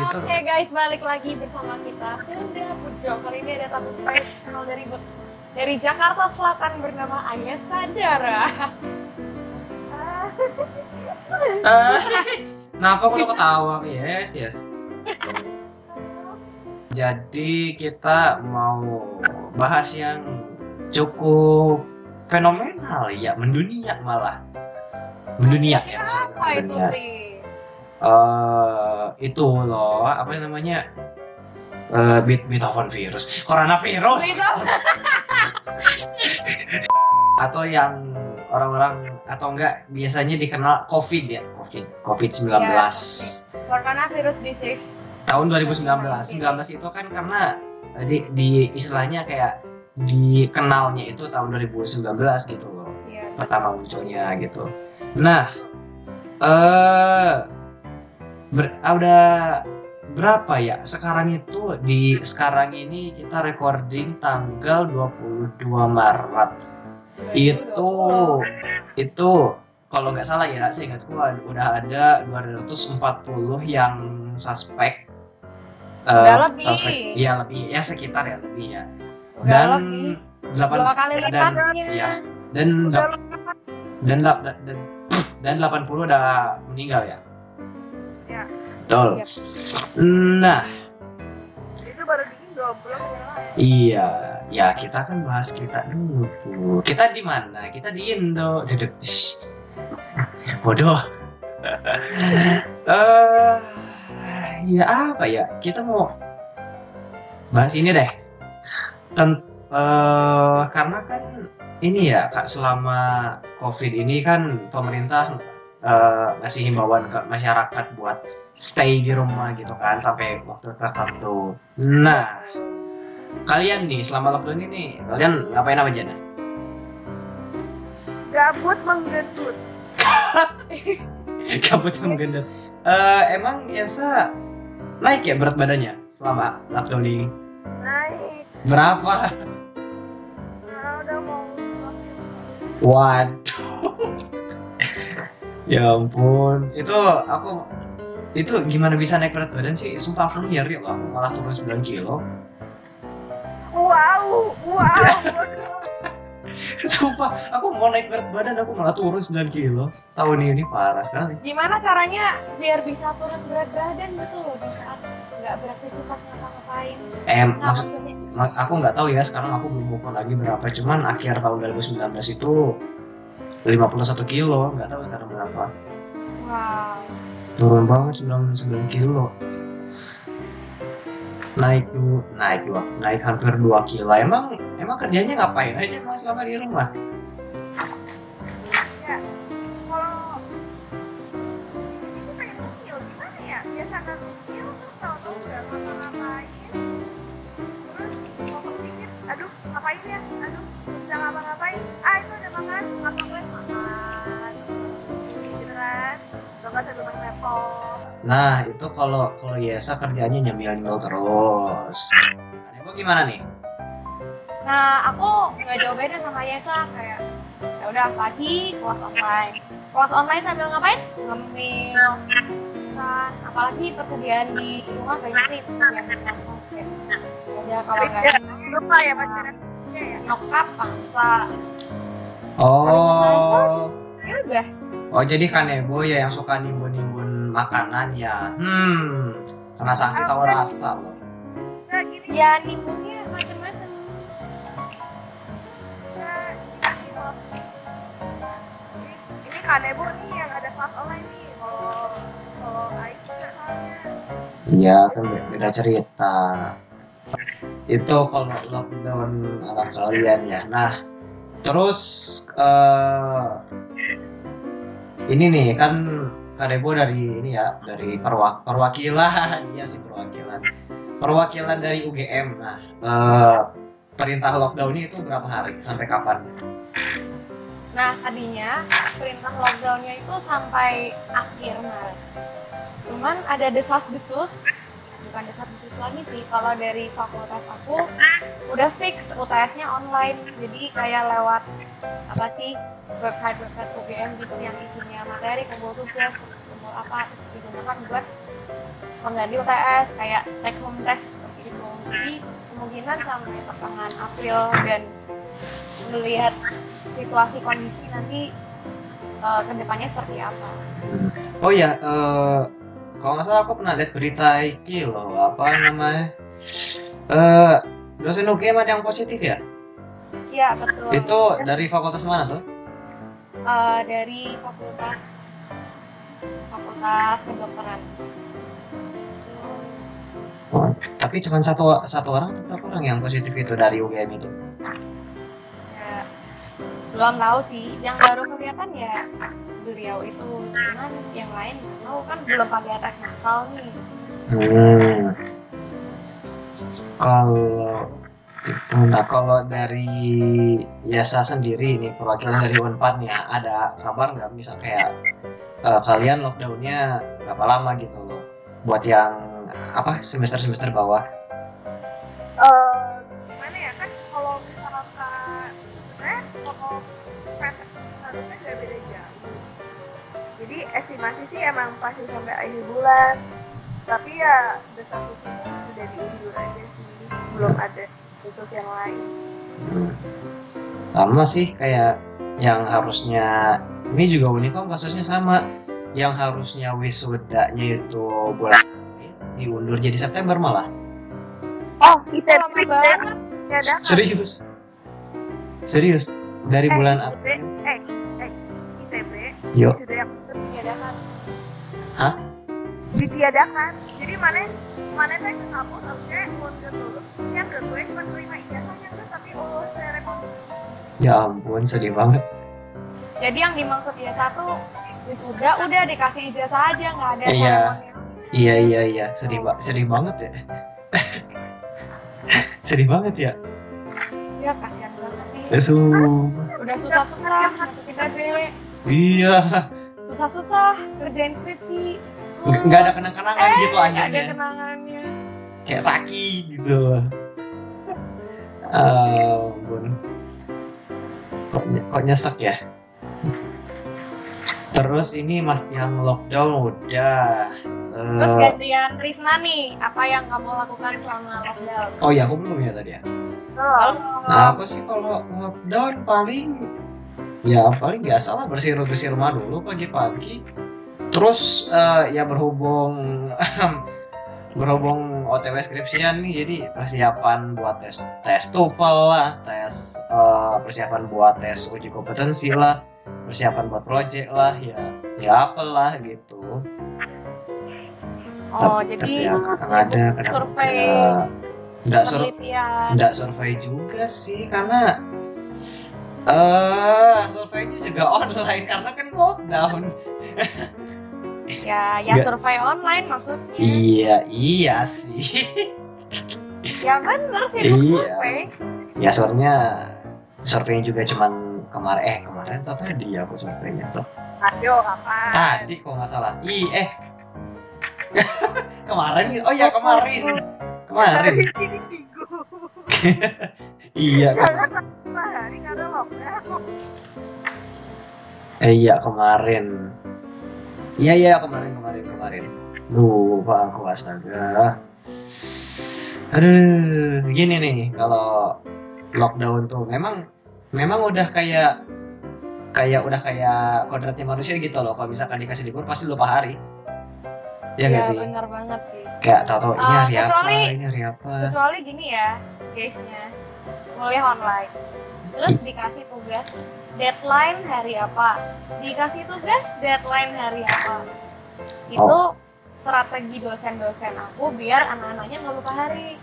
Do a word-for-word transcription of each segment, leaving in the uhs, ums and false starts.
Oke okay, guys, balik lagi bersama kita Sunda Budok. Kali ini ada tamu spesial dari dari Jakarta Selatan bernama Ayah Saudara. Kenapa kalau ketawa? Yes, yes. Jadi kita mau bahas yang cukup fenomenal ya, mendunia malah. Mendunia ya. Apa itu, Riz? Uh, itu loh, apa namanya? Uh, bit bitofon virus, coronavirus. Atau yang orang-orang atau enggak biasanya dikenal COVID ya, COVID, covid sembilan belas. Ya, coronavirus disease. Tahun dua ribu sembilan belas. dua ribu sembilan belas itu kan karena di, di istilahnya kayak dikenalnya itu tahun dua ribu sembilan belas gitu loh. Ya, pertama munculnya gitu. Nah, uh, ber- udah berapa ya? Sekarang itu di sekarang ini kita recording tanggal dua puluh dua Maret. Itu itu kalau nggak salah ya, saya ingatku udah ada dua ratus empat puluh yang suspek. Uh, udah lebih. Suspek, ya lebih ya sekitar ya lebih ya. Udah dan lebih. delapan kali lipatnya. Ya, dan udah dap- Dan, dan, dan, dan delapan puluh udah meninggal ya? Ya. Betul. Nah. Itu baru di Indo, belum ya? Iya. Ya kita kan bahas kita dulu tuh. Kita di mana? Kita di Indo. Dedek. Bodoh. uh, ya apa ya? Kita mau bahas ini deh. Tent, uh, karena kan ini ya Kak, selama COVID ini kan pemerintah uh, ngasih himbauan ke masyarakat buat stay di rumah gitu kan sampai waktu tertentu. Nah, kalian nih selama lockdown ini kalian ngapain aja nih? Gabut menggendut. Gabut menggendut. Uh, emang biasa naik ya berat badannya selama lockdown ini? Naik. Berapa? Waduh, ya ampun, itu aku, itu gimana bisa naik berat badan sih? Sumpah aku nyari loh, aku malah turun sembilan kilo. Wow, wow. Sumpah, aku mau naik berat badan, aku malah turun sembilan kilo. Tahun ini parah sekali. Gimana caranya biar bisa turun berat badan gitu loh, di saat nggak beraktivitas ngapa-ngapain? Eh, nah, maksud, maksudnya. Aku nggak tahu ya, sekarang aku belum ngukur lagi berapa. Cuman akhir tahun dua ribu sembilan belas itu lima puluh satu kilo, nggak tahu sekarang berapa. Wow. Turun banget sembilan puluh sembilan kilo. Naik tuh, naik dua, naik hampir dua kilo. Emang, emang kerjanya ngapain aja mas selama di rumah? Ya, kalau itu pengen mungil gimana ya? Biasa kan mungil terus tahu-tahu nggak ngapa-ngapain. Terus ngomong dikit, aduh ngapain ya? Aduh nggak ngapa-ngapain. Ah itu udah makan, ngapa guys makan? Gitu kan? Gak usah duduk laptop. Nah itu kalau kalau biasa kerjaannya nyemil-nyemil terus. Nah, Ibu gimana nih? Nah aku nggak jauh beda sama Yesa, kayak ya udah pagi kelas online, kelas online sambil ngapain? Ngemil. Kan apalagi persediaan di rumah banyak nih yang ngomong kayak ya kalau nggak lupa ya pasti nyokap paksa. Oh. Ya udah. Oh jadi kan Ibu ya yang suka nimbun-nimbun makanan ya, hmm, karena sanksi tahu rasa loh. Nah, gini, ya nimbungnya macam-macam. Nah, gini, oh. ini, ini kan Nebo nih yang ada kelas online nih, kalau kalau lain juga soalnya. Iya kan beda cerita. Itu kalau lockdown anak kalian ya. Nah, terus uh, ini nih kan. Karebo dari ini ya, dari perwak- perwakilan, iya sih perwakilan, perwakilan dari U G M. Nah, eh, perintah lockdownnya itu berapa hari, sampai kapan? Nah, tadinya perintah lockdownnya itu sampai akhir Maret. Cuman ada desas-desus, bukan desas-desus lagi sih. Kalau dari fakultas aku udah fix U T S-nya online, jadi kayak lewat apa sih website-website U G M gitu yang isinya materi, kumpul tugas, kumpul apa, terus digunakan buat mengganti U T S kayak take home test seperti itu. Jadi kemungkinan sampai pertengahan April dan melihat situasi kondisi nanti uh, kedepannya seperti apa. Oh ya, uh, kalau nggak salah aku pernah lihat berita iki loh, apa namanya, uh, dosen U G M ada yang positif ya? Iya betul. Itu dari fakultas mana tuh? Uh, dari fakultas fakultas kedokteran. Oh, tapi cuma satu satu orang atau berapa orang yang positif itu dari U G M itu? Ya, belum tahu sih, yang baru kelihatan ya beliau itu, cuman yang lain tahu kan belum pakai tes massal nih. Hmm. Kalau itu, nah kalau dari Yasa sendiri nih, perwakilan dari U N P A D nih, ada kabar nggak misal kayak uh, kalian lockdownnya berapa lama gitu loh, buat yang apa semester-semester bawah? Uh, gimana ya kan kalau misalkan sebenarnya kalau praktek harusnya nggak beda jauh. Jadi estimasi sih emang pasti sampai akhir bulan. Tapi ya besar khusus sudah diundur aja sih, belum ada khusus yang lain. Hmm. Sama sih kayak yang harusnya ini juga Unikom kasusnya sama, yang harusnya wisudanya itu bulan diundur jadi September malah. Oh, kita lama banget. Enggak Serius. Serius. Dari eh, bulan April. Eh, eh, I T B. Yo. Sudah yang ditiadakan. Hah? Ditiadakan. Jadi mana mana teh ke kampus sampai podcast dulu. Yang sesuai cuma terima ijazahnya terus tapi oh seremon. Ya ampun, sedih banget. Jadi yang dimaksud ya satu wisuda udah dikasih ijazah aja, enggak ada seremoni. Iya. Iya iya iya sedih ba- sedih banget ya. Sedih banget ya. Iya kasihan banget nih. Aduh. Udah susah-susah masukin T B. Iya. Susah-susah kerjain skripsi. Enggak G- ada kenang-kenangan eh, gitu akhirnya. Enggak ada kenangannya. Kayak sakit gitu. Oh, bon. Kok, kok nyesek ya. Terus ini mas yang lockdown udah. Terus gantian Trisna nih, apa yang kamu lakukan selama lockdown? Oh iya, aku belum ya tadi ya? Belum. Nah, aku sih kalau lockdown paling, ya paling biasa lah bersih-bersih rumah dulu pagi-pagi. Terus uh, ya berhubung berhubung O T W skripsian nih, jadi persiapan buat tes tes TOEFL lah, tes uh, persiapan buat tes uji kompetensi lah, persiapan buat project lah, ya ya apalah gitu. Oh, tapi jadi ada survei enggak penelitian. Enggak survei juga sih karena eh uh, surveinya juga online karena kan lockdown. Ya, ya survei online maksudnya. Iya, iya sih. Ya benar sih iya. Survei. Ya sebenarnya surveinya juga cuman kemarin eh kemarin atau tadi aku surveinya tuh. Aduh, kapan? Tadi kok enggak salah. Ih, eh kemarin oh ya kemarin kemarin iya jangan sama hari karena lockdown eh iya kemarin iya iya kemarin kemarin kemarin lupa aku astaga aduh gini nih kalau lockdown tuh memang memang udah kayak kayak udah kayak kodratnya manusia gitu loh, kalau misalkan dikasih libur pasti lupa hari. Iya ya, sih? Benar banget sih. Kayak tahu-tahu ini hari uh, kecuali, apa, ini hari apa. Kecuali gini ya, case-nya kuliah online. Terus dikasih tugas deadline hari apa. Dikasih tugas deadline hari apa. Itu oh. Strategi dosen-dosen aku biar anak-anaknya nggak lupa hari.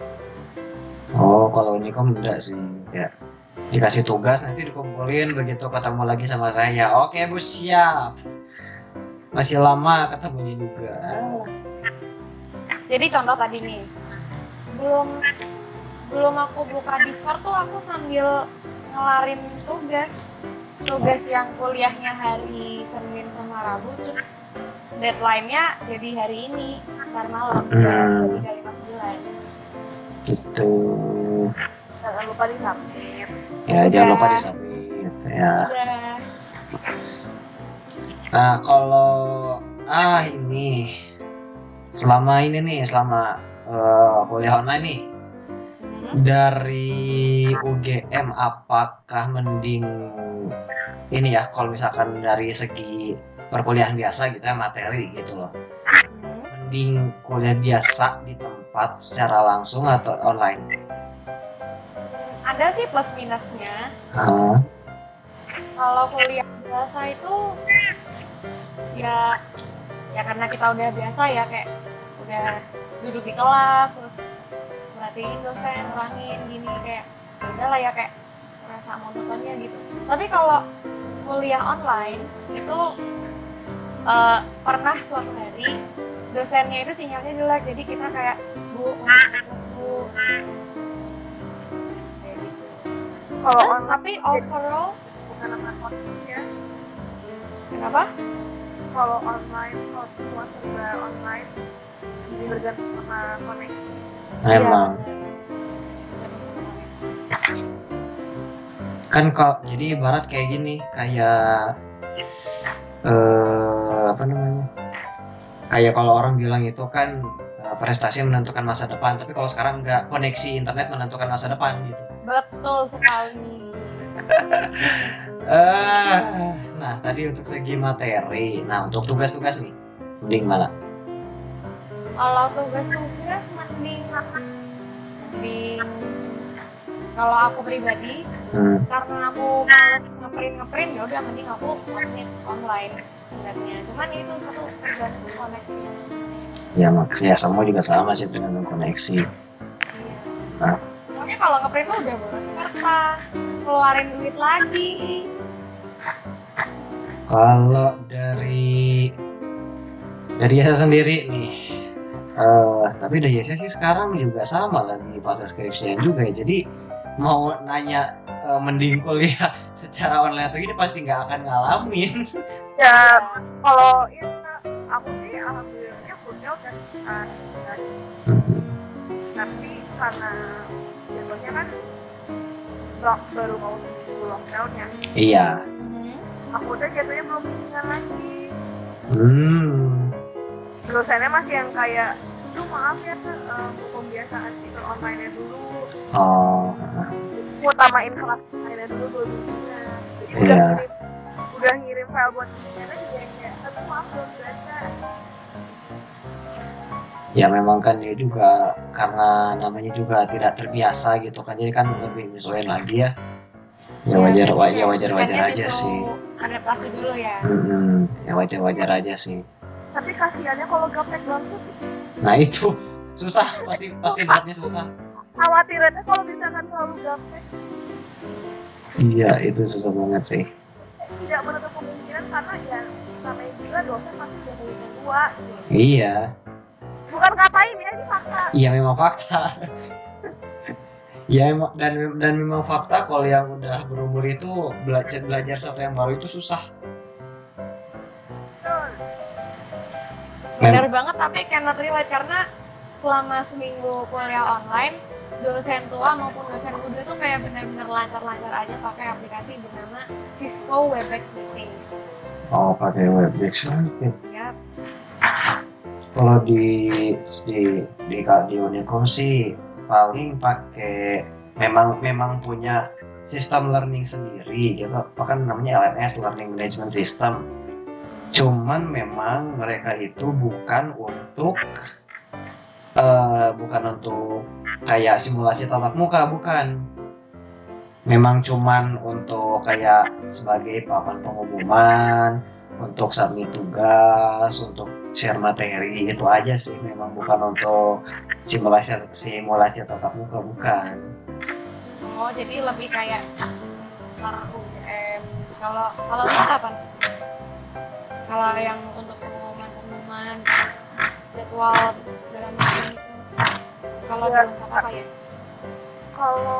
Oh, kalau ini kok enggak sih. Ya. Dikasih tugas nanti dikumpulin begitu ketemu lagi sama saya. Oke, Bu, siap. Masih lama ketemunya juga. Jadi contoh tadi nih, belum belum aku buka Discord tuh aku sambil ngelarin tugas. tugas yang kuliahnya hari Senin sama Rabu, terus deadline-nya jadi hari ini, ntar malam, jam tiga lima sembilan. Gitu. Jangan lupa disubmit. Ya, udah. Jangan lupa disubmit. Ya. Udah. Nah, kalau... Ah, ini... Selama ini nih, selama uh, kuliah online nih, dari U G M apakah mending ini ya, kalau misalkan dari segi perkuliahan biasa gitu ya, materi gitu loh, mending kuliah biasa di tempat secara langsung atau online? Ada sih plus minusnya. Hmm. Kalau kuliah biasa itu ya ya karena kita udah biasa ya, kayak udah duduk di kelas terus perhatiin dosen, ulangin gini, kayak udah lah ya, kayak merasa monotonnya gitu. Tapi kalau kuliah online itu uh, pernah suatu hari dosennya itu sinyalnya jelek, jadi kita kayak bu, bu, kayak gitu. Kalau online tapi overall bukan apa-apa ya. Kenapa? Kalau online, kalau semua serba online, jadi bergantung sama koneksi. Emang. Ya, kan kok jadi ibarat kayak gini, kayak eh, apa namanya? Kayak kalau orang bilang itu kan prestasi menentukan masa depan, tapi kalau sekarang enggak, koneksi internet menentukan masa depan gitu. Betul sekali. uh, nah, tadi untuk segi materi. Nah, untuk tugas-tugas nih, mending mana? Kalau tugas-tugas mending mending kalau aku pribadi, hmm. karena aku males ngeprint ngeprint ya udah mending aku submit online sebenarnya. Cuman itu satu tergantung koneksi. Ya maksudnya semua juga sama sih, tergantung koneksi. Iya. Nah. Soalnya kalau ngeprint tuh udah boros kertas, keluarin duit lagi. Kalau dari dari saya sendiri nih. Uh, tapi udah biasa sih sekarang juga sama lagi di fase skripsian juga ya, jadi mau nanya uh, mending kuliah secara online atau gini pasti nggak akan ngalamin ya. Kalau ya, aku sih alhamdulillahnya kuliah udah online, tapi karena jatuhnya kan lock, baru mau seminggu lockdownnya. Iya. hmm. Aku udah jatuhnya belum bimbingan lagi. hmm. Dosennya masih yang kayak, lu maaf ya, uh, pembiasaan itu online-nya dulu. Oh. Mau tamain kelas online-nya dulu dua minggunya. Jadi yeah. udah ngirim, udah ngirim file buat bimbingannya juga kayak, tapi maaf belum baca. Ya memang kan dia juga karena namanya juga tidak terbiasa gitu kan, jadi kan lebih menyesuaikan lagi ya. Ya wajar, ya wajar wajar aja sih. Adaptasi dulu ya. Hmm, ya wajar wajar aja sih. Tapi kasihannya kalau gaptek banget. Nah itu susah, pasti pasti beratnya susah. Khawatirannya kalau misalkan terlalu gaptek. Iya itu susah banget sih. Tidak menutup kemungkinan karena ya namanya juga dosen masih jadi tua. Gitu. Iya. Bukan ngatain ya, ini fakta. Iya memang fakta. Ya emang, dan dan memang fakta kalau yang udah berumur itu belajar belajar sesuatu yang baru itu susah. Benar banget, tapi cannot relate karena selama seminggu kuliah online, dosen tua maupun dosen muda tuh kayak benar-benar lancar-lancar aja pakai aplikasi bernama Cisco Webex Meetings. Oh, pakai Webex Meetings. Yap. Kalau di di di, di Unikom sih paling pakai memang memang punya sistem learning sendiri gitu. Bahkan namanya L M S, Learning Management System. Cuman memang mereka itu bukan untuk uh, bukan untuk kayak simulasi tatap muka, bukan. Memang cuman untuk kayak sebagai papan pengumuman, untuk submit tugas, untuk share materi, itu aja sih. Memang bukan untuk simulasi simulasi tatap muka, bukan. Oh, jadi lebih kayak U G M. Kalau kalau kita apa? Kalau yang untuk pengumuman-pengumuman, terus jadwal dalam macam itu, kalau ya, belum apa ya? Kalau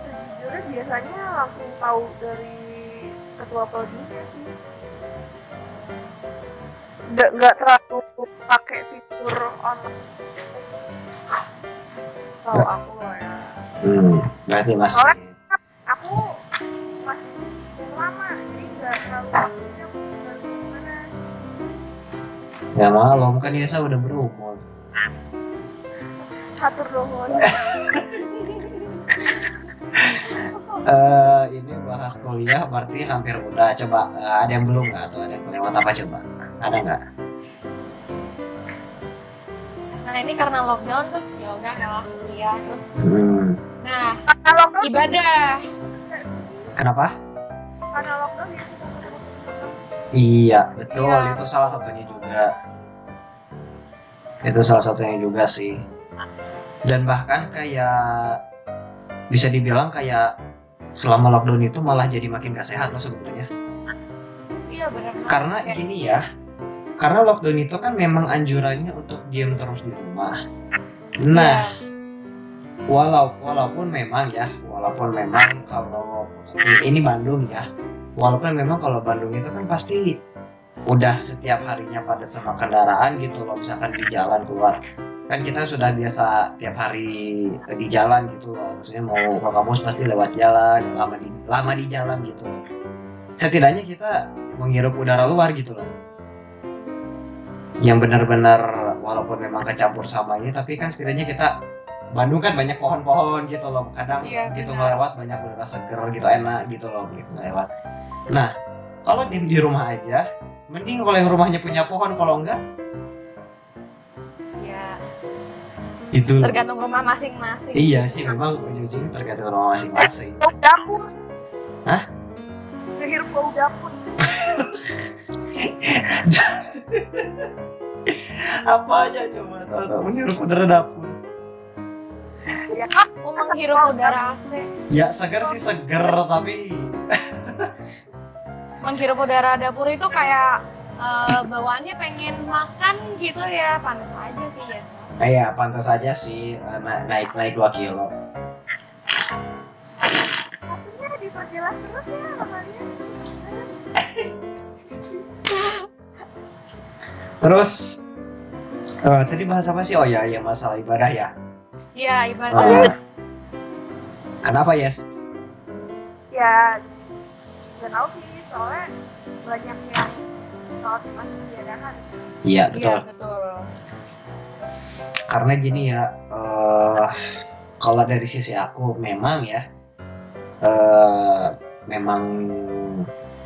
sejujurnya biasa biasanya langsung tahu dari ketua prodinya sih. Nggak, nggak terlalu pakai fitur online. Tahu aku loh ya. Hmm, nggak sih mas. Soalnya aku masih belum lama, jadi nggak terlalu. Ya malam kan Yesa udah berumur. Hatur nuhun. uh, ini bahas kuliah berarti hampir udah. Coba uh, ada yang belum nggak atau ada yang lewat apa coba? Ada nggak? Nah ini karena lockdown terus ya udah ngelah kuliah terus. Hmm. Nah ibadah. Kenapa? Karena lockdown ya susah banget. Iya betul ya. Itu salah satunya juga. Itu salah satunya juga sih. Dan bahkan kayak bisa dibilang kayak selama lockdown itu malah jadi makin gak sehat loh sebetulnya. Iya benar. Karena ya. Gini ya, karena lockdown itu kan memang anjurannya untuk diam terus di rumah. Nah, walau, walaupun memang ya, walaupun memang kalau ini Bandung ya, walaupun memang kalau Bandung itu kan pasti udah setiap harinya padat sama kendaraan gitu loh, misalkan di jalan keluar kan kita sudah biasa tiap hari di jalan gitu loh, maksudnya mau ke kampus pasti lewat jalan, lama di lama di jalan gitu. Setidaknya kita menghirup udara luar gitu loh, yang benar-benar walaupun memang kecampur sama ini tapi kan setidaknya kita Bandung kan banyak pohon-pohon gitu loh, kadang ya, gitu lewat banyak udara seger gitu, enak gitu loh gitu lewat. Nah kalau di, di rumah aja mending kalau yang rumahnya punya pohon, kalau enggak ya itu tergantung rumah masing-masing. Iya sih memang ujung-ujung tergantung rumah masing-masing. Bau dapur. Hah? Ngehirup bau dapur. Apa aja coba tahu-tahu menghirup udara dapur. Ya kan mau menghirup udara A C. Ya seger sih seger tapi menghirup udara dapur itu kayak uh, bawaannya pengen makan gitu ya, pantas aja sih ya. Nah, iya, pantas aja sih naik-naik dua kilo. Artinya diperjelas terus ya kabarnya. Terus uh, tadi bahas apa sih? Oh ya, ya masalah ibadah ya. Iya, ibadah. Uh, kenapa, Yes? Ya nggak tahu sih. Soalnya banyak yang sholat masih diadakan. Iya betul. Ya, betul. Karena gini ya, uh, kalau dari sisi aku memang ya, uh, memang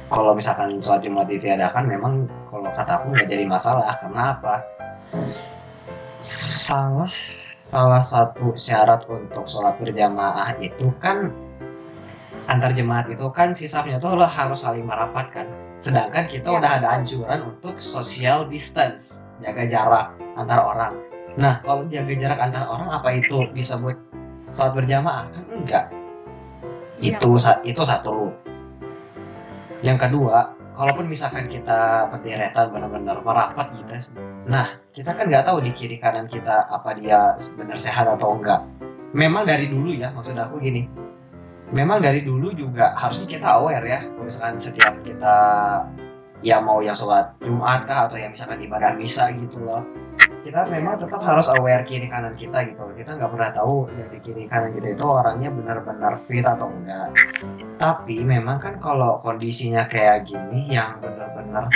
kalau misalkan sholat Jumat diadakan, memang kalau kataku nggak jadi masalah. Kenapa? Salah salah satu syarat untuk sholat berjamaah itu kan antar jemaat itu kan sisanya tuh harus saling merapat kan. Sedangkan kita ya, udah ada anjuran untuk social distance, jaga jarak antar orang. Nah, kalau jaga jarak antar orang apa itu disebut sholat berjamaah? Kan enggak. Itu ya. Itu satu. Yang kedua, kalaupun misalkan kita penderetan benar-benar merapat gitu. Nah, kita kan nggak tahu di kiri kanan kita apa dia benar sehat atau enggak. Memang dari dulu ya, maksud aku gini. Memang dari dulu juga harusnya kita aware ya, misalkan setiap kita ya mau yang sholat Jumat kah, atau yang misalkan ibadah misa gitu loh, kita memang tetap harus aware kiri kanan kita gitu loh. Kita nggak pernah tahu dari kiri kanan kita itu orangnya benar-benar fit atau enggak. Tapi memang kan kalau kondisinya kayak gini yang benar-benar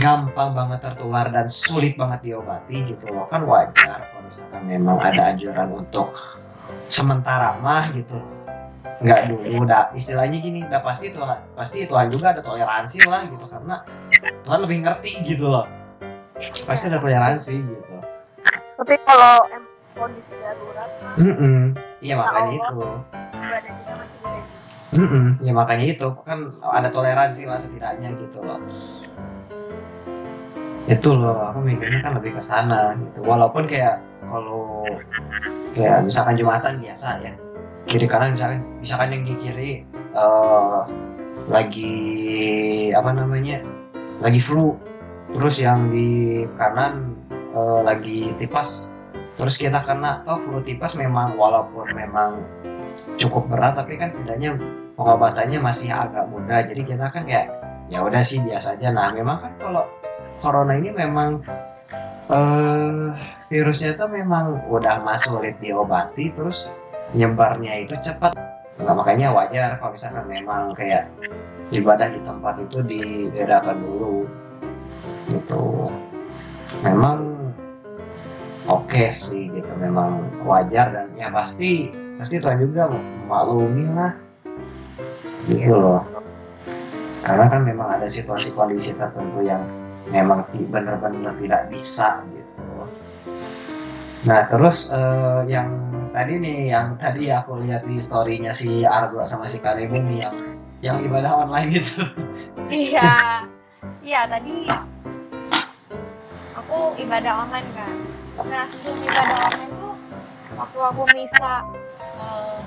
gampang banget tertular dan sulit banget diobati gitu loh, kan wajar kalau misalkan memang ada anjuran untuk sementara mah gitu. Nggak dulu, udah istilahnya gini, udah pasti Tuhan, pasti Tuhan juga ada toleransi lah gitu, karena Tuhan lebih ngerti gitu loh, pasti ada toleransi gitu. Tapi kalau em, kondisi darurat kan, iya makanya Allah, itu ibadah kita masih boleh. Mm-mm, ya makanya itu kan ada toleransi lah setidaknya gitu loh. Itu loh, aku mikirnya kan lebih ke sana gitu, walaupun kayak kalau kayak misalkan Jumatan biasa ya, kiri kanan misalkan, misalkan yang di kiri uh, lagi apa namanya lagi flu, terus yang di kanan uh, lagi tipes, terus kita kena. Toh flu tipes memang walaupun memang cukup berat, tapi kan setidaknya pengobatannya masih agak mudah. Jadi kita kan kayak ya udah sih biasa aja. Nah memang kan kalau corona ini memang uh, virusnya itu memang udah masuk sulit diobati, terus nyebarnya itu cepat. Nah, makanya wajar kalau misalkan memang kayak ibadah di tempat itu diadakan dulu gitu. Memang oke okay sih gitu, memang wajar dan ya pasti pasti Tuhan juga maklumi lah gitu loh, karena kan memang ada situasi kondisi tertentu yang memang benar-benar tidak bisa gitu. Nah terus eh, yang tadi nih yang tadi aku lihat di story-nya si Argo sama si Karimu nih yang yang ibadah online gitu. Iya, iya tadi aku ibadah online kan. Nah sebelum ibadah online tuh waktu aku misa uh,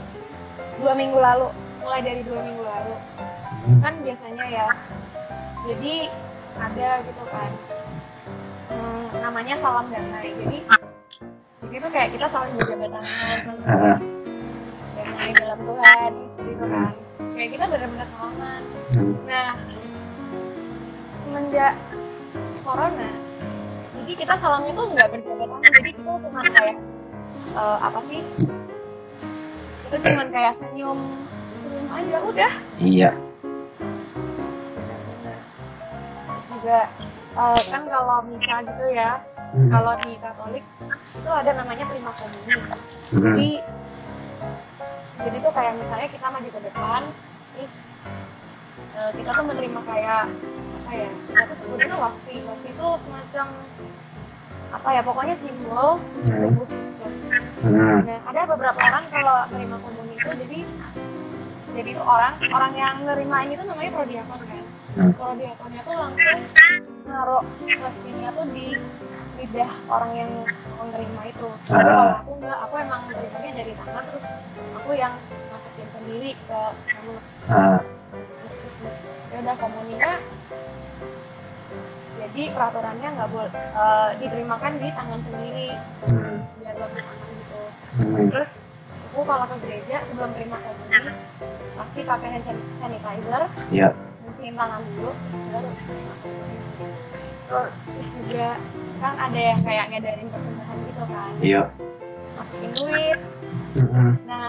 dua minggu lalu, mulai dari dua minggu lalu kan biasanya ya. Jadi ada gitu kan, hmm, namanya salam damai. Jadi itu kayak kita saling berjabat tangan, uh-huh. damai dalam Tuhan gitu kan. Kayak kita benar-benar salaman. Nah semenjak corona, jadi kita salamnya tuh nggak berjabat tangan, jadi kita cuma kayak uh, apa sih? Kita cuma kayak senyum, senyum aja udah. Iya. Terus juga uh, kan kalau misa gitu ya, hmm. kalau di Katolik itu ada namanya terima komuni. Hmm. Jadi jadi tuh kayak misalnya kita maju ke depan, terus uh, kita tuh menerima kayak apa ya? Kita tuh sebutin tuh wasti, wasti itu semacam apa ya, pokoknya simbol tubuh Kristus. Nah, ada beberapa orang kalau menerima komuni itu jadi jadi orang orang yang menerima ini tuh namanya prodiakon kan. Prodiakonnya tuh langsung naruh pastinya tuh di lidah orang yang menerima itu. Tapi kalau aku enggak, aku emang menerimanya dari tangan, terus aku yang masukin sendiri ke mulut. Terus ya udah komuninya. Jadi peraturannya nggak boleh uh, diterimakan di tangan sendiri, hmm. biar lebih aman gitu. Hmm. Terus aku kalau ke gereja sebelum terima komuni pasti pakai hand sanitizer, yeah. bersihin tangan dulu, terus baru terima komuni. Terus juga kan ada yang kayak ngadain persembahan gitu kan, yeah. masukin duit. Mm-hmm. Nah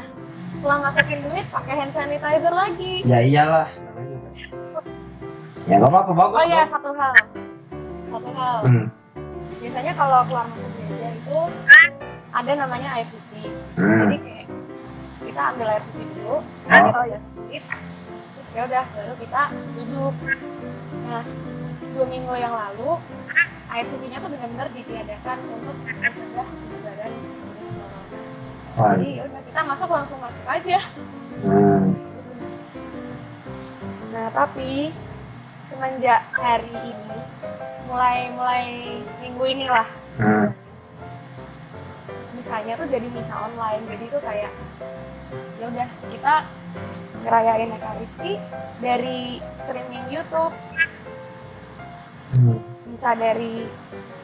setelah masukin duit pakai hand sanitizer lagi. Ya iyalah. Ya nggak apa-apa bagus. Oh iya satu hal. Satu hal, hmm. biasanya kalau keluar masuk gereja itu ada namanya air suci. hmm. Jadi kayak kita ambil air suci dulu, kita oh. ambil air suci, terus ya udah baru kita duduk. Nah, dua minggu yang lalu air sucinya tuh benar-benar ditiadakan untuk mencegah penyebaran virus corona. Oh. Jadi ya udah kita masuk langsung masuk aja. hmm. Nah tapi semenjak hari ini mulai mulai minggu inilah hmm. misalnya tuh jadi misa online. Jadi tuh kayak ya udah kita ngerayain Ekaristi dari streaming YouTube, hmm. bisa dari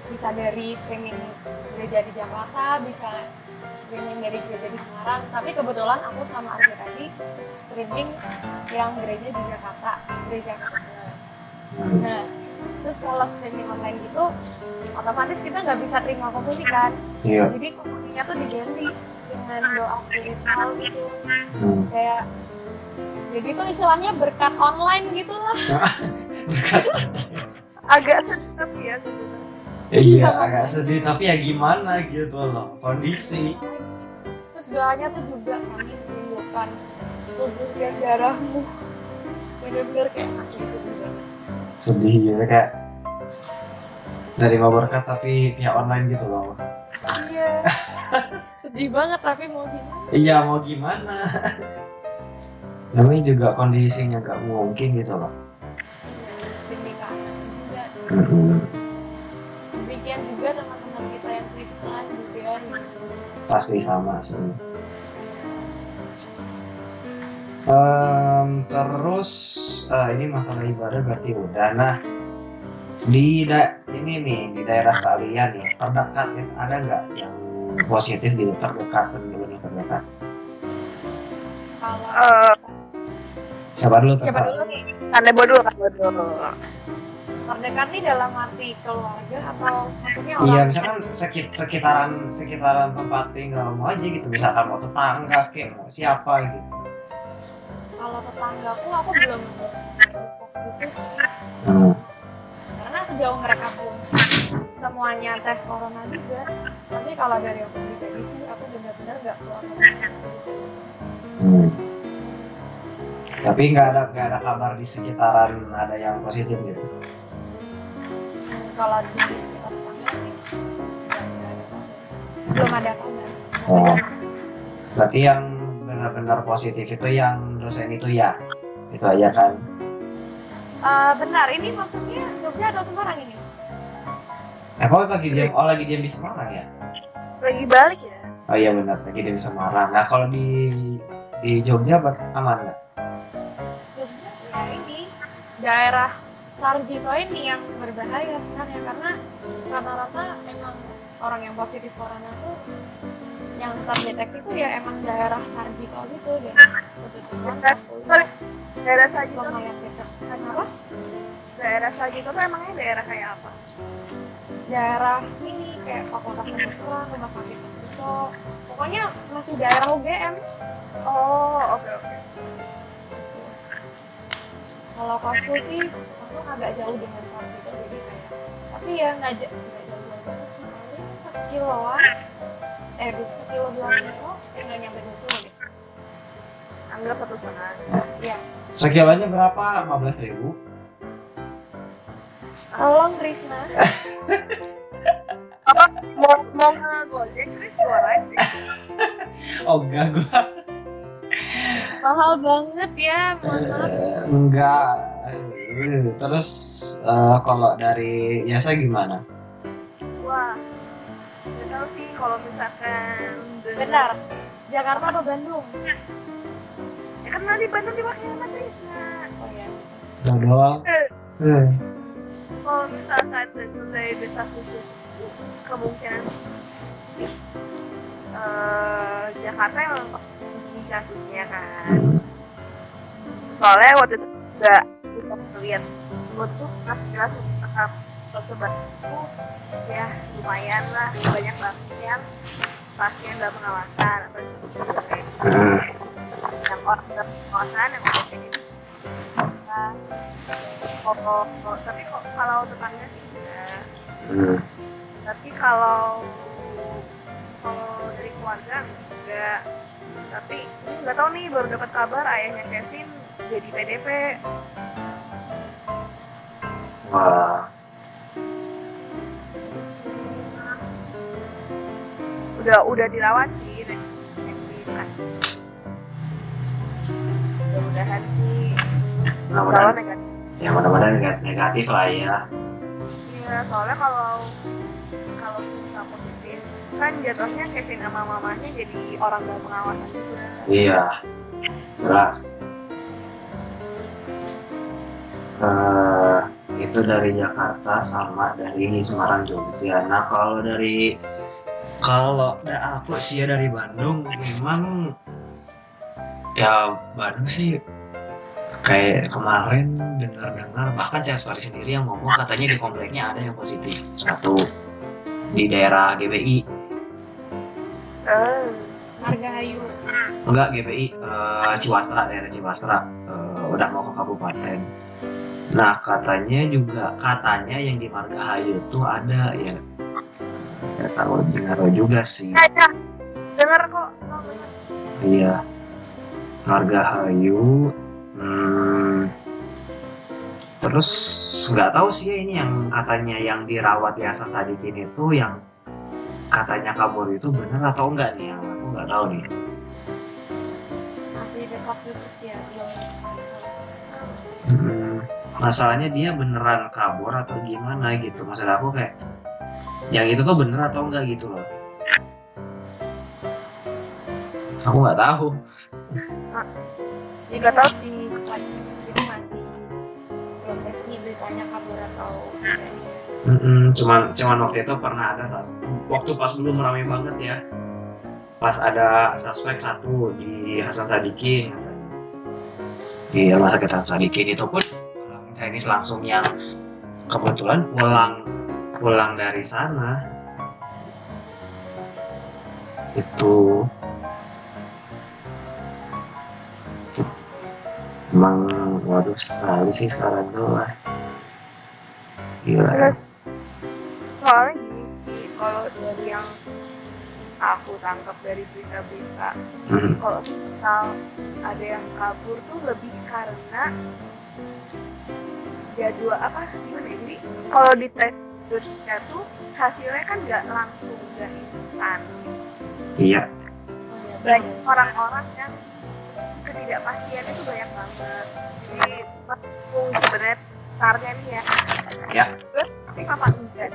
bisa dari streaming gereja di Jakarta, bisa streaming dari gereja di Semarang. Tapi kebetulan aku sama Ardi tadi streaming yang gereja di Jakarta, gereja Jakarta. Hmm. Nah terus kalau streaming online gitu otomatis kita nggak bisa terima komuni kan, yeah. jadi komuninya tuh diganti dengan doa spiritual gitu. hmm. Kayak jadi tuh istilahnya berkat online gitu lah. Agak sedih tapi ya sebenernya. Iya agak sedih tapi ya gimana gitu loh kondisi. Terus doanya tuh juga kami menimbulkan tubuh dan darahmu, bener-bener kayak asli sedih banget. Sedih gitu kayak nerima berkat tapi via online gitu loh. Iya. Sedih banget tapi mau gimana. Iya mau gimana. Namanya juga kondisinya gak mungkin gitu loh. Demi ke anak juga. Mm-hmm. Demikian juga teman-teman kita yang Kristen juga gitu. Pasti sama sih. Um, terus uh, ini masalah ibadah berarti udah. Nah di da- ini nih di daerah kalian ya terdekat ada nggak yang positif gitu terdekat, benar-benar terdekat? Kalau siapa dulu? Siapa dulu nih? Karena bodoh kan bodoh. Kemerdekaan nih dalam arti keluarga atau maksudnya orang? Iya, misalkan sekit, sekitaran sekitaran tempat tinggal mau aja gitu, misalkan mau tetangga kayak mau siapa gitu. Kalau tetanggaku aku belum tes khusus, hmm. karena sejauh mereka pun semuanya tes corona juga. Tapi kalau dari aku pribadi sih aku benar-benar nggak keluar dari situ. Hmm. Tapi nggak ada nggak ada kabar di sekitaran ada yang positif gitu. Hmm, kalau di sekitar tetangga sih belum ada kabar. Oh. Berarti yang benar-benar positif itu yang dosen itu ya, itu aja kan? Uh, benar, ini maksudnya Jogja atau Semarang ini? Eh, kok lagi jam, oh lagi jam di Semarang ya? Lagi balik ya? Oh iya benar, lagi jam di Semarang. Nah kalau di di Jogja aman nggak? Jogja ya ini daerah Sarjito ini yang berbahaya sebenarnya karena rata-rata emang orang yang positif corona tuh yang terdeteksi itu ya emang daerah Sarjito gitu dan kebetulan daerah Sarjito lumayan dekat. Kenapa? Daerah Sarjito tuh emangnya daerah kayak apa? Daerah ini kayak Fakultas Tanjung Pura, rumah sakit Sarjito, pokoknya masih daerah U G M. Oh oke okay, oke. Okay. Kalau kosku sih, aku agak jauh dengan Sarjito jadi kayak, tapi ya nggak jauh banget sih, paling sekiloan. Eh, sekilo dua kilo, eh nggak nyampe dua kilo deh. Anggap satu setengah. Iya. Sekilonya berapa? lima belas ribu? Tolong Krisna. Apa? Mau mau ngegojek Kris goreng? Oh enggak gua. Mahal banget ya, mohon maaf. Uh, enggak. Terus uh, kalau dari Yasa gimana? Wah. Nggak tahu sih kalau misalkan benar Jakarta atau Bandung ya kan nanti Bandung dipakai sama Trisna. Oh iya nggak doang eh. Kalau misalkan Bandung dari desa khusus kemungkinan uh, Jakarta emang tinggi kasusnya kan soalnya waktu itu nggak bisa melihat waktu itu nggak jelas tahap tersebar itu ya lumayan lah banyak banget yang pasien dalam pengawasan atau okay. yang orang dalam pengawasan yang okay. nah, oh, oh, oh. Tapi kok kalau tetangga sih enggak mm. tapi kalau kalau dari keluarga enggak tapi ini nggak tahu nih baru dapat kabar ayahnya Kevin jadi P D P. Wah udah udah dirawat sih dan kan mudah-mudahan sih kalau negatif ya mudah-mudahan negatif lah ya ya soalnya kalau kalau susah positif kan jatuhnya Kevin sama mamanya jadi orang dalam pengawasan juga iya jelas uh, itu dari Jakarta sama dari Semarang Jogja. Nah kalau dari Kalau nah, aku sih ya dari Bandung, memang ya Bandung sih kayak kemarin dengar-dengar bahkan saya sehari sendiri yang ngomong katanya di kompleknya ada yang positif satu di daerah G B I. Uh, Margahayu. Enggak G B I, uh, Ciwastra daerah Ciwastra uh, udah mau ke kabupaten. Nah katanya juga katanya yang di Margahayu tuh ada ya. Nggak tahu dengar juga sih. Iya, dengar kok. Oh, iya, Margahayu. Hmm. Terus nggak tahu sih ya ini yang katanya yang dirawat di Hasan Sadikin itu yang katanya kabur itu benar atau enggak nih? Aku nggak tahu nih. Masih desas desus ya. Hmm. Masalahnya dia beneran kabur atau gimana gitu? Masalah aku kayak. Yang itu tuh bener atau enggak gitu loh. Aku nggak tahu. Jadi nggak tahu sih. Jadi masih belum resmi beritanya kabur atau. Mm-mm, cuman cuman waktu itu pernah ada waktu pas belum ramai banget ya. pas ada suspek satu di Hasan Sadikin, di rumah sakit Hasan Sadikin, itu pun orang Chinese langsung yang kebetulan pulang pulang dari sana itu. Emang waduh sekali sih sekarang tuh lah. Gila. Terus soalnya gini sih, kalau dari yang aku tangkap dari berita-berita, hmm. kalau misal ada yang kabur tuh lebih karena jadwal apa gimana ya? Jadi kalau di tes judulnya tuh hasilnya kan nggak langsung, nggak instan. Iya. Banyak orang-orang yang ketidakpastiannya itu banyak banget. Jadi langsung sebenarnya karnya nih ya. Ya. Terus tapi apa enggak?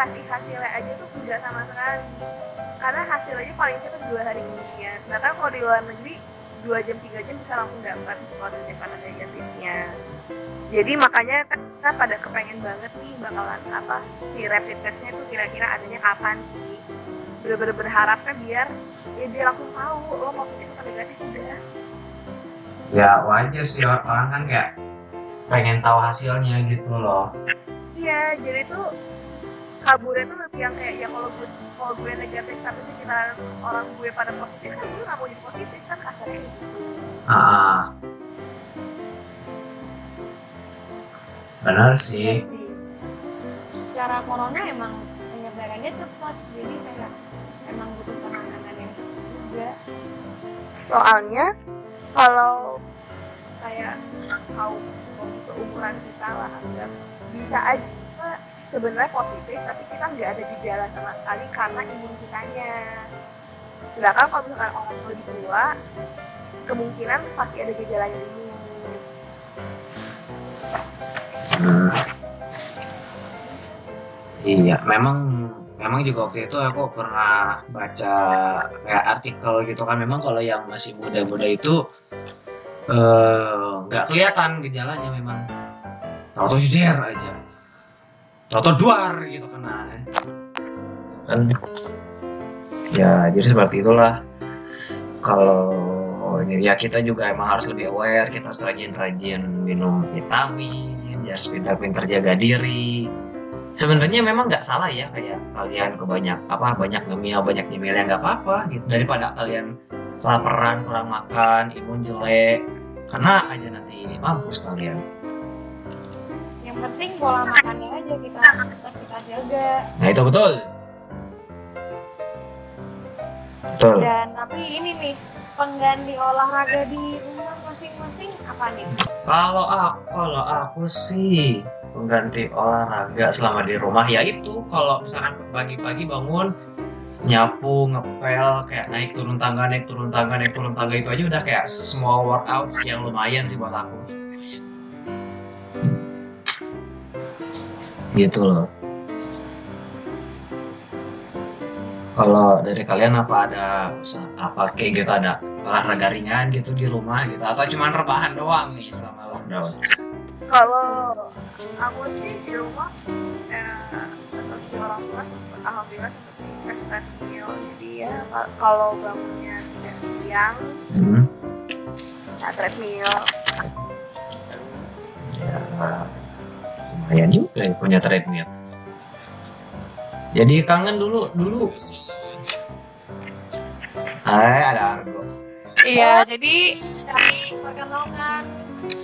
Dikasih hasilnya aja tuh enggak sama sekali. Karena hasilnya paling cepat dua hari kemudian. Sedangkan kalau di luar negeri dua jam tiga jam bisa langsung dapat kalau sejak ada negatifnya. Jadi makanya kita pada kepengen banget nih bakalan apa si rapid testnya tuh kira-kira adanya kapan sih? Bener-bener berharapnya biar ya dia langsung tahu lo positif atau negatif udah. Ya wajar sih, orang kan kayak pengen tahu hasilnya gitu loh. Iya, jadi tuh kaburnya tuh lebih yang kayak ya kalau gue kalau gue negatif tapi sekitar orang gue pada positif kan gue nggak mau jadi positif kan kasarnya gitu. Ah, benar sih. sih. Secara corona emang penyebarannya cepat, jadi kayak emang butuh penanganan yang cepat juga. Soalnya kalau kayak kaum seumuran kita lah, anggap bisa aja kita sebenarnya positif, tapi kita nggak ada gejala sama sekali karena imun kitanya. Sedangkan kalau misalkan orang lebih tua, kemungkinan pasti ada gejalanya dulu. Hmm. Iya, memang memang juga waktu itu aku pernah baca kayak artikel gitu kan, memang kalau yang masih muda-muda itu nggak eh, kelihatan gejalanya memang, atau jeder aja, atau duar gitu kena kan. Ya jadi seperti itulah. Kalau ya kita juga emang harus lebih aware, kita harus rajin-rajin minum vitamin, ya pintar-pintar jaga diri. Sebenarnya memang nggak salah ya kayak kalian kebanyak apa banyak ngemil banyak nyemil ya nggak apa-apa gitu, daripada kalian kelaparan kurang makan imun jelek kena aja nanti ini mampus kalian. Yang penting pola makannya aja kita kita jaga. Nah itu betul. Betul. Dan tapi ini nih pengganti olahraga di rumah masing-masing apa nih? Kalau aku kalau aku sih pengganti olahraga selama di rumah yaitu kalau misalkan pagi-pagi bangun nyapu, ngepel, kayak naik turun tangga, naik turun tangga, naik turun tangga itu aja udah kayak small workout yang lumayan sih buat aku. Gitu loh. Kalau dari kalian apa ada apa kayak gitu ada olahraga ringan gitu di rumah gitu atau cuma rebahan doang nih selama lockdown? Kalau aku sih di rumah eh, atau si orang tua alhamdulillah seperti fast meal, jadi ya kalau bangunnya tidak siang hmm. nah treadmill ya lumayan juga ya punya treadmill. Jadi kangen dulu dulu eh ada Argo iya. Jadi kami perkenalkan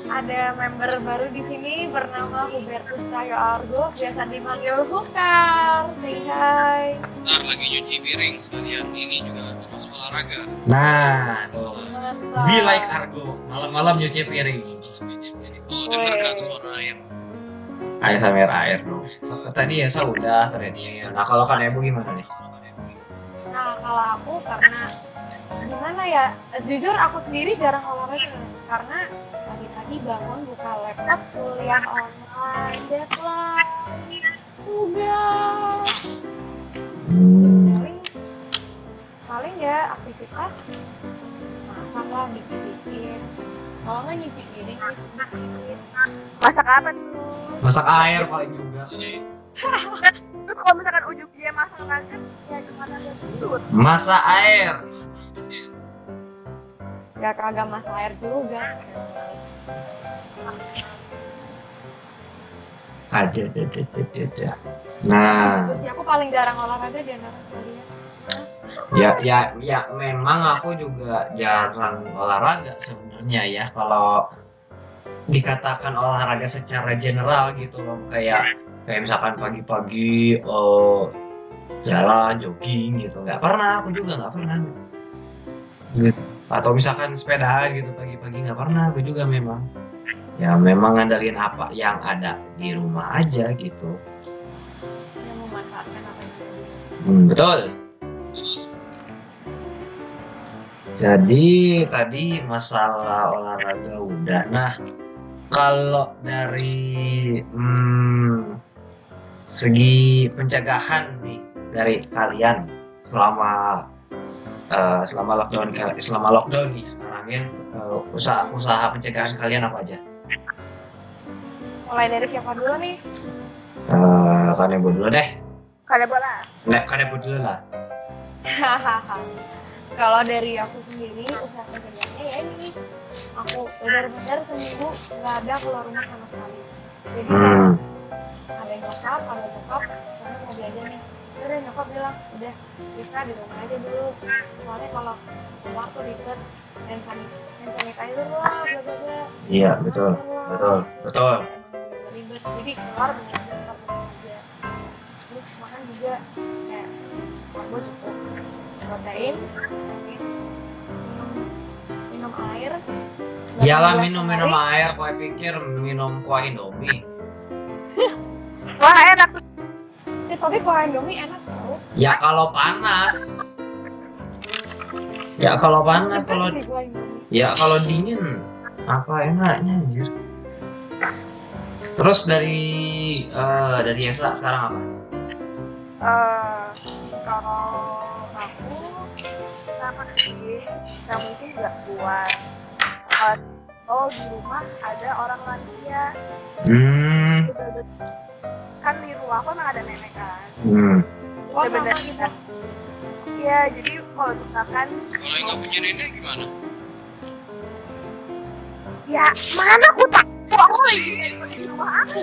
ada member baru di sini bernama Hubertus Tayo Argo, biasa dipanggil Hukar. Say hi. Bentar lagi nyuci piring sekalian, ini juga termasuk olahraga. Nah, be like Argo, malam-malam nyuci piring. Oh, dengar gak suara yang air sama air air dong. Tadi ya saya udah tadi. Nah kalau kan ibu gimana nih? Nah kalau aku karena gimana ya, jujur aku sendiri jarang olahraga karena pagi bangun buka laptop kuliah online deadline tugas paling paling ya aktivitas masak lah dikit-dikit Kalau nggak nyicip diri. Masak apa tuh? Masak air paling juga. Terus kalau misalkan ujuk dia masak nugget, ya gimana dia tuntut? Masak air. Ya kagak masak air juga. Aja, aja, aja, aja. Nah. Terus aku paling jarang olahraga di antara kalian. Ya, ya, ya. Memang aku juga jarang olahraga sebenarnya ya. Kalau dikatakan olahraga secara general gitu loh, kayak kayak misalkan pagi-pagi oh, jalan jogging gitu, nggak pernah. Aku juga nggak pernah. Gitu. Atau misalkan sepedaan gitu pagi-pagi nggak pernah. Aku juga memang. Ya memang ngandalin apa yang ada di rumah aja gitu. Yang memanfaatkan apa yang ada. Hmm, betul. Jadi tadi masalah olahraga udah. Nah, kalau dari hmm, segi pencegahan nih dari kalian selama uh, selama lockdown selama lockdown nih sekarang ya, uh, usaha usaha pencegahan kalian apa aja? Mulai dari siapa dulu nih? Uh, Kanebo dulu deh. Kanebo lah. Nggak, Kanebo dulu lah. Hahaha. Kalau dari aku sendiri, usaha pencegahannya ya ini, aku benar-benar seminggu nggak ada keluar rumah sama sekali. Jadi hmm. ada yang nyokap, ada yang nyokap, karena mau belajar nih. Terus yang nyokap bilang, udah bisa di rumah aja dulu. Soalnya kalau keluar tuh ribet dan sanit, dan sanitizer lah, blablabla. Iya betul, masalah. betul, betul. Ribet, jadi keluar benar-benar keluar aja. Terus makan juga, kayak aku cukup. Protein, minum air. Iyalah minum-minum air, gue pikir minum kuah Indomie. Wah enak. Eh, tapi kuah Indomie enak tau? Ya kalau panas. Ya kalau panas kalau. Ya kalau dingin apa enaknya anjir. Terus dari uh, dari Esa sekarang apa? Uh, kalau sama sih, nggak mungkin nggak keluar. Kalau di rumah ada orang lansia, hmm. kan di rumah aku emang ada nenek kan. Hmm. Oh, benar kita. Iya, jadi kalau misalkan kalau nggak punya nenek gimana? Ya mana aku tahu, aku lagi di rumah aku.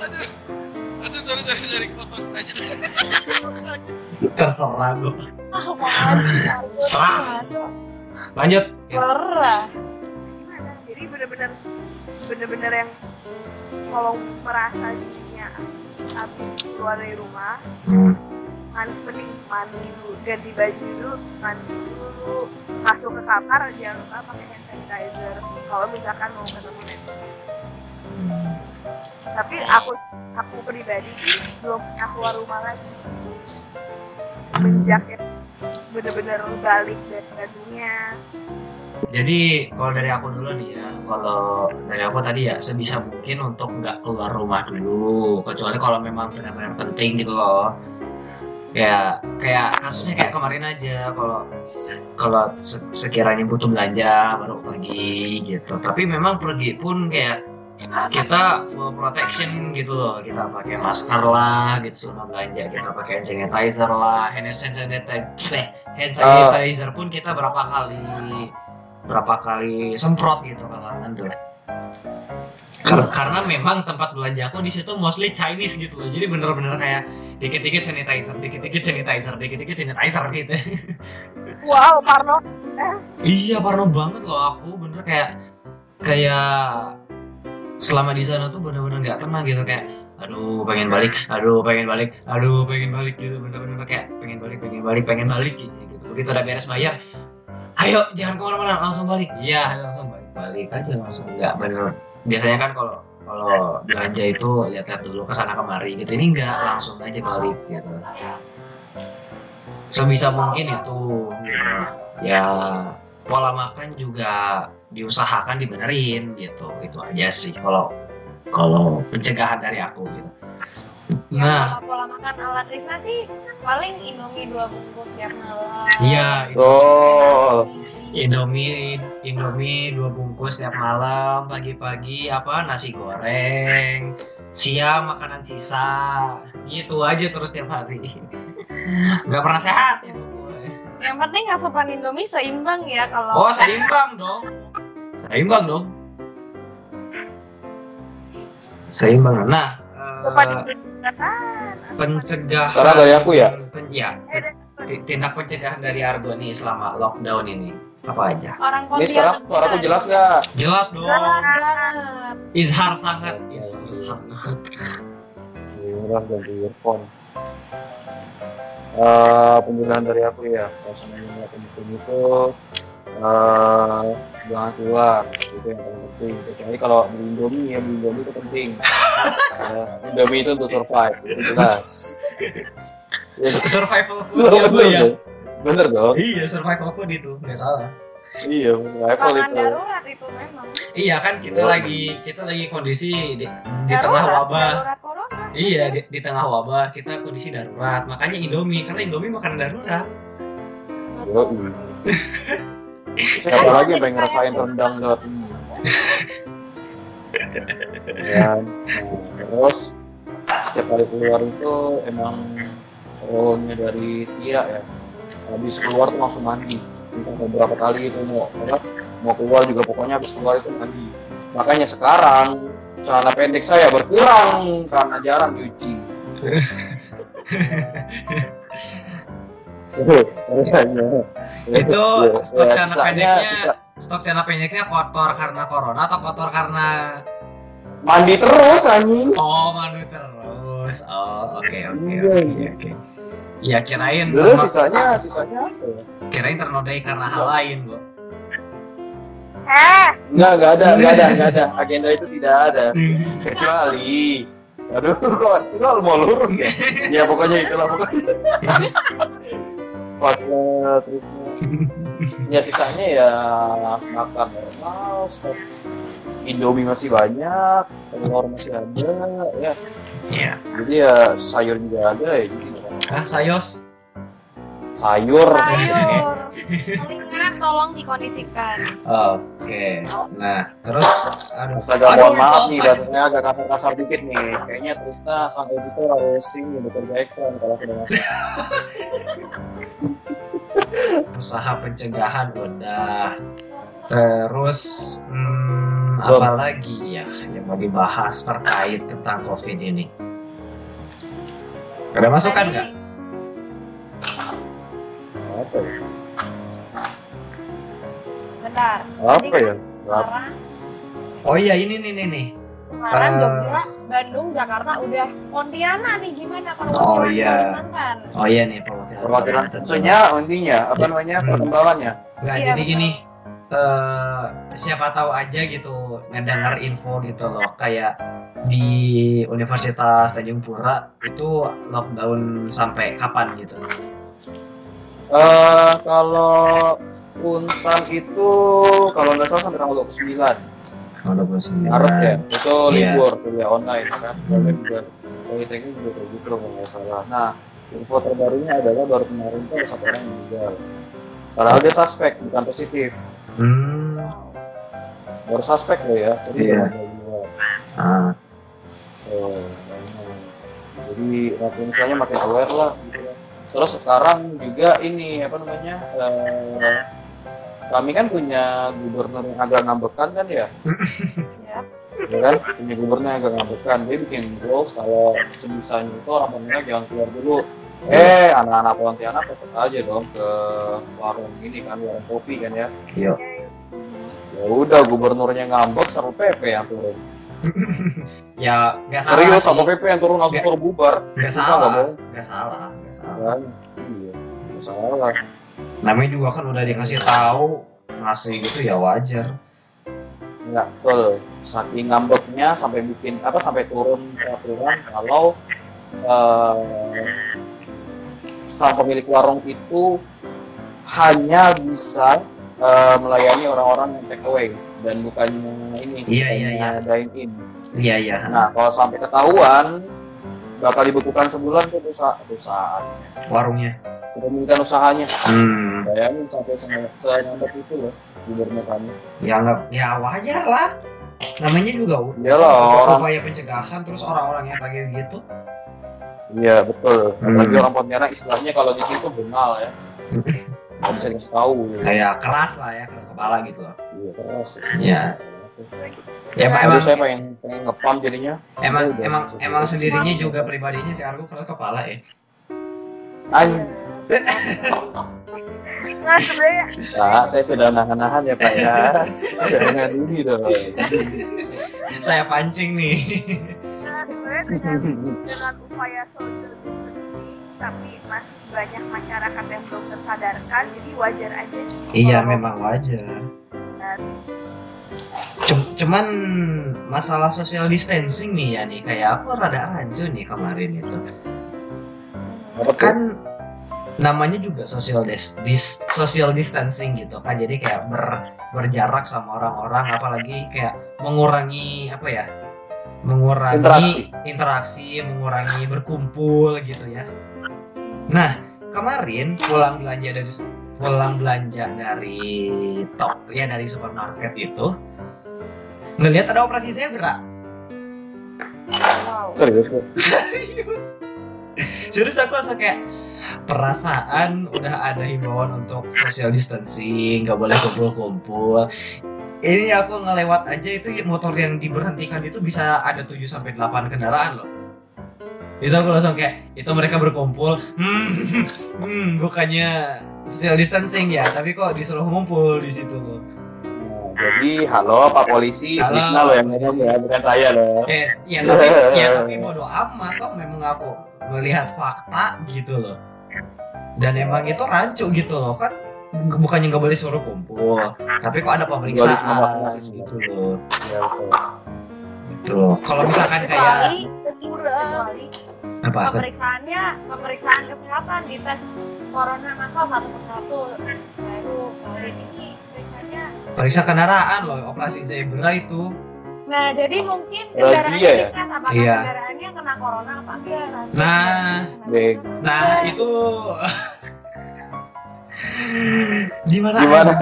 Aduh. Aduh, sorry, sorry, sorry, kepotong aja. Terserah gue. Oh, serah. Lanjut. Serah. Gimana? Jadi bener-bener, bener-bener yang kalau merasa dirinya habis keluar dari rumah, hmm. mending mandi dulu, ganti baju dulu, mandi dulu, masuk ke kamar, jangan lupa pakai hand sanitizer. Kalau misalkan mau ketemu nenek. Tapi aku aku pribadi sih belum pernah keluar rumah lagi semenjak ya bener-bener balik dari Bandungnya. Jadi kalau dari aku dulu nih ya, kalau dari aku tadi ya sebisa mungkin untuk nggak keluar rumah dulu, kecuali kalau memang benar-benar penting gitu loh. Kayak kayak kasusnya kayak kemarin aja, kalau kalau sekiranya butuh belanja baru pergi gitu. Tapi memang pergi pun kayak kita full protection gitu loh, kita pakai masker lah gitu sebelum belanja, kita pakai hand sanitizer lah, hand sanitizer, hand sanitizer pun kita berapa kali berapa kali semprot gitu ke tangan tuh. Karena memang tempat belanja aku di situ mostly Chinese gitu loh, jadi bener-bener kayak dikit-dikit sanitizer, dikit-dikit sanitizer, dikit-dikit sanitizer gitu. Wow, parno. Iya parno banget loh aku, bener kayak kayak selama di sana tuh benar-benar nggak tenang gitu, kayak aduh pengen balik, aduh pengen balik, aduh pengen balik gitu, benar-benar kayak pengen balik, pengen balik, pengen balik gitu. Begitu udah beres bayar, ayo jangan kemana-mana, langsung balik. Iya langsung balik, balik aja langsung, nggak bener. Biasanya kan kalau kalau belanja itu lihat-lihat dulu kesana kemari gitu, ini nggak langsung aja balik gitu. Sebisa mungkin itu ya pola makan juga diusahakan dibenerin gitu, itu aja sih kalau kalau pencegahan dari aku gitu. Nah, pola makan ala Krisna sih paling Indomie dua bungkus tiap malam. Iya. Oh. Indomie, Indomie dua bungkus tiap malam, pagi-pagi apa nasi goreng, siang makanan sisa, gitu aja terus tiap hari. Gak pernah sehat itu gue. Yang penting asupan Indomie seimbang ya kalau. Oh seimbang dong. Seimbang dong. Seimbang. Nah. Uh, pencegahan sekarang dari aku ya? Pen, ya tindak pencegahan dari Argo nih selama lockdown ini apa aja? Orang ini sekarang suara aku jelas nggak? Jelas dong. Izhar sangat, izhar sangat. Murah dari earphone. Uh, pencegahan dari aku ya, kalau sama yang melakukan itu uh, jangan keluar, itu yang paling penting. Kecuali kalau beli Indomie ya, beli Indomie itu penting. uh, Indomie itu untuk survive, itu jelas. Survival food ya, bener ya. Bener dong. Iya, survival food itu, nggak salah. Iya, survival itu. Pangan darurat itu memang. Iya kan kita oh. lagi kita lagi kondisi di, di tengah wabah. Darurat corona. Iya, di, di tengah wabah kita kondisi darurat. Makanya Indomie, karena Indomie makanan darurat. Oh, siapa lagi yang pengen ngerasain rendang lewat ini? Dan terus setiap kali keluar itu emang rollnya dari Tia ya. Habis keluar tuh langsung mandi. Entah berapa kali itu mau mau keluar juga pokoknya habis keluar itu mandi. Makanya sekarang celana pendek saya berkurang karena jarang nyuci. Itu stok ya, celana pendeknya cita. Stok celana pendeknya kotor karena corona atau kotor karena mandi terus anjing? Oh mandi terus. Oh oke oke oke oke. Ya kirain terus terno... sisanya sisanya apa ya? Kirain ternodai karena hal lain bu. Hah? Nggak nggak ada nggak ada nggak ada agenda itu tidak ada kecuali aduh kok itu mau lurus ya? Ya pokoknya itulah pokoknya. Pakai terus ya sisanya ya makan normal, stok Indomie masih banyak, telur masih ada ya. Yeah. Jadi ya sayur juga ada ya gitu. Ah sayos? Sayur. Sayur. Paling enak tolong dikondisikan. Oke. Okay. Nah terus aduh agak mohon maaf nih bahasanya agak kasar-kasar dikit nih. Kayaknya Trisna sang editor harus sing bekerja ekstra kalau sudah masuk. Usaha pencegahan udah. Terus hmm, apa lagi ya yang mau dibahas terkait tentang COVID ini? Ada masukan nggak? Apa ya? Bentar. Apa ya? Semarang. Oh iya ini nih nih nih. Semarang, uh, Jogja, Bandung, Jakarta udah. Pontianak nih gimana perwakilan oh, iya. Kalimantan? Oh iya nih perwakilan. Tentunya intinya apa namanya perkembangannya? Nah iya, jadi betul. Gini. Uh, siapa tahu aja gitu ngedengar info gitu loh kayak di Universitas Tanjung Pura itu lockdown sampai kapan gitu? Uh, kalau Unsan itu kalau nggak salah sampai tanggal dua puluh sembilan Maret ya itu libur kuliah online kan juga politeknik juga begitu kalau nggak salah. Nah info terbarunya adalah baru kemarin tuh satu orang meninggal padahal dia suspek bukan positif. Hmm. Baru suspek loh ya. Iya. Ah. Oh. Jadi makin misalnya makin aware lah. Terus sekarang juga ini apa namanya? Eh, kami kan punya gubernur yang agak ngambekan kan ya? Iya. Ya kan? Punya gubernur yang agak ngambekan. Dia bikin rules kalau sebisanya itu orang-orangnya jangan keluar dulu. Eh, anak-anak Pontianak tetap aja dong ke warung ini kan, warung kopi kan ya. Iya. Ya udah gubernurnya ngambek Satpol P P yang turun. Ya, enggak salah. Serius Satpol P P yang turun langsung suruh bubar. Enggak salah. Enggak salah, enggak salah. Iya. Enggak salah. Namanya juga kan udah dikasih tahu, ngasih gitu ya wajar. Enggak, betul. Saking ngambeknya sampai bikin apa sampai turun peraturan kalau eh sang pemilik warung itu hanya bisa uh, melayani orang-orang yang take away dan bukan ini, yeah, yeah, yeah. dine in. Iya yeah, iya. Yeah. Nah kalau sampai ketahuan bakal dibekukan sebulan tuh usaha usahanya, warungnya, kepemilikan usahanya. Hmm. Bayangin sampai senyambat itu loh gubernur kami. Ya nggak, ya wajar lah. Namanya juga Yalah, upaya orang... pencegahan, terus orang-orang yang kayak gitu. Iya betul. Hmm. Lagi orang Pontianak istilahnya kalau di situ benal ya. Nggak bisa ngasih tahu. Kayak keras lah ya, keras kepala gitu. Iya keras. Iya. Ya, emang, emang saya pengen pengen ngepam jadinya. Emang Sebenarnya emang biasa, emang sendirinya juga pribadinya si Argo keras kepala ya. Anj. Nah, sebenarnya. Nah, saya sudah nahan-nahan ya Pak ya. Jangan ini dong. Saya pancing nih. Nah, sebenarnya dengan, dengan upaya social distancing, tapi masih banyak masyarakat yang belum tersadarkan, jadi wajar aja. Iya, oh, memang wajar. Dan, cuman masalah social distancing nih ya nih, kayak aku rada rancu nih kemarin itu. Kan namanya juga social dis, dis social distancing gitu kan, jadi kayak ber, berjarak sama orang-orang, apalagi kayak mengurangi apa ya, mengurangi interaksi, interaksi mengurangi berkumpul gitu ya. Nah kemarin pulang belanja dari pulang belanja dari tok ya dari supermarket itu ngelihat ada operasi zebra. Wow. Serius kok? Serius. Serius aku langsung kayak perasaan udah ada himbauan untuk social distancing, nggak boleh kumpul-kumpul. Ini aku ngelewat aja itu motor yang diberhentikan itu bisa ada tujuh sampai delapan kendaraan loh. Itu aku langsung kayak, itu mereka berkumpul, hmm, hmm bukannya social distancing ya, tapi kok disuruh ngumpul di situ loh. Jadi halo Pak Polisi, Krisna lo yang ngomong ya, bukan saya loh. Eh, ya tapi ya tapi bodo amat kok, memang aku melihat fakta gitu loh. Dan emang itu rancu gitu loh kan, bukannya nggak boleh suruh kumpul, tapi kok ada pemeriksaan gitu loh. Ya, gitu. Kalau misalkan kayak apa? Pemeriksaannya, pemeriksaan kesehatan di tes corona masal satu persatu, baru kali ini. Periksa kendaraan loh, operasi zebra itu. Nah, jadi mungkin kendaraannya ya? Dites apakah iya. Kendaraannya kena corona apa enggak? Nah, dek. Nah itu gimana? Gimana?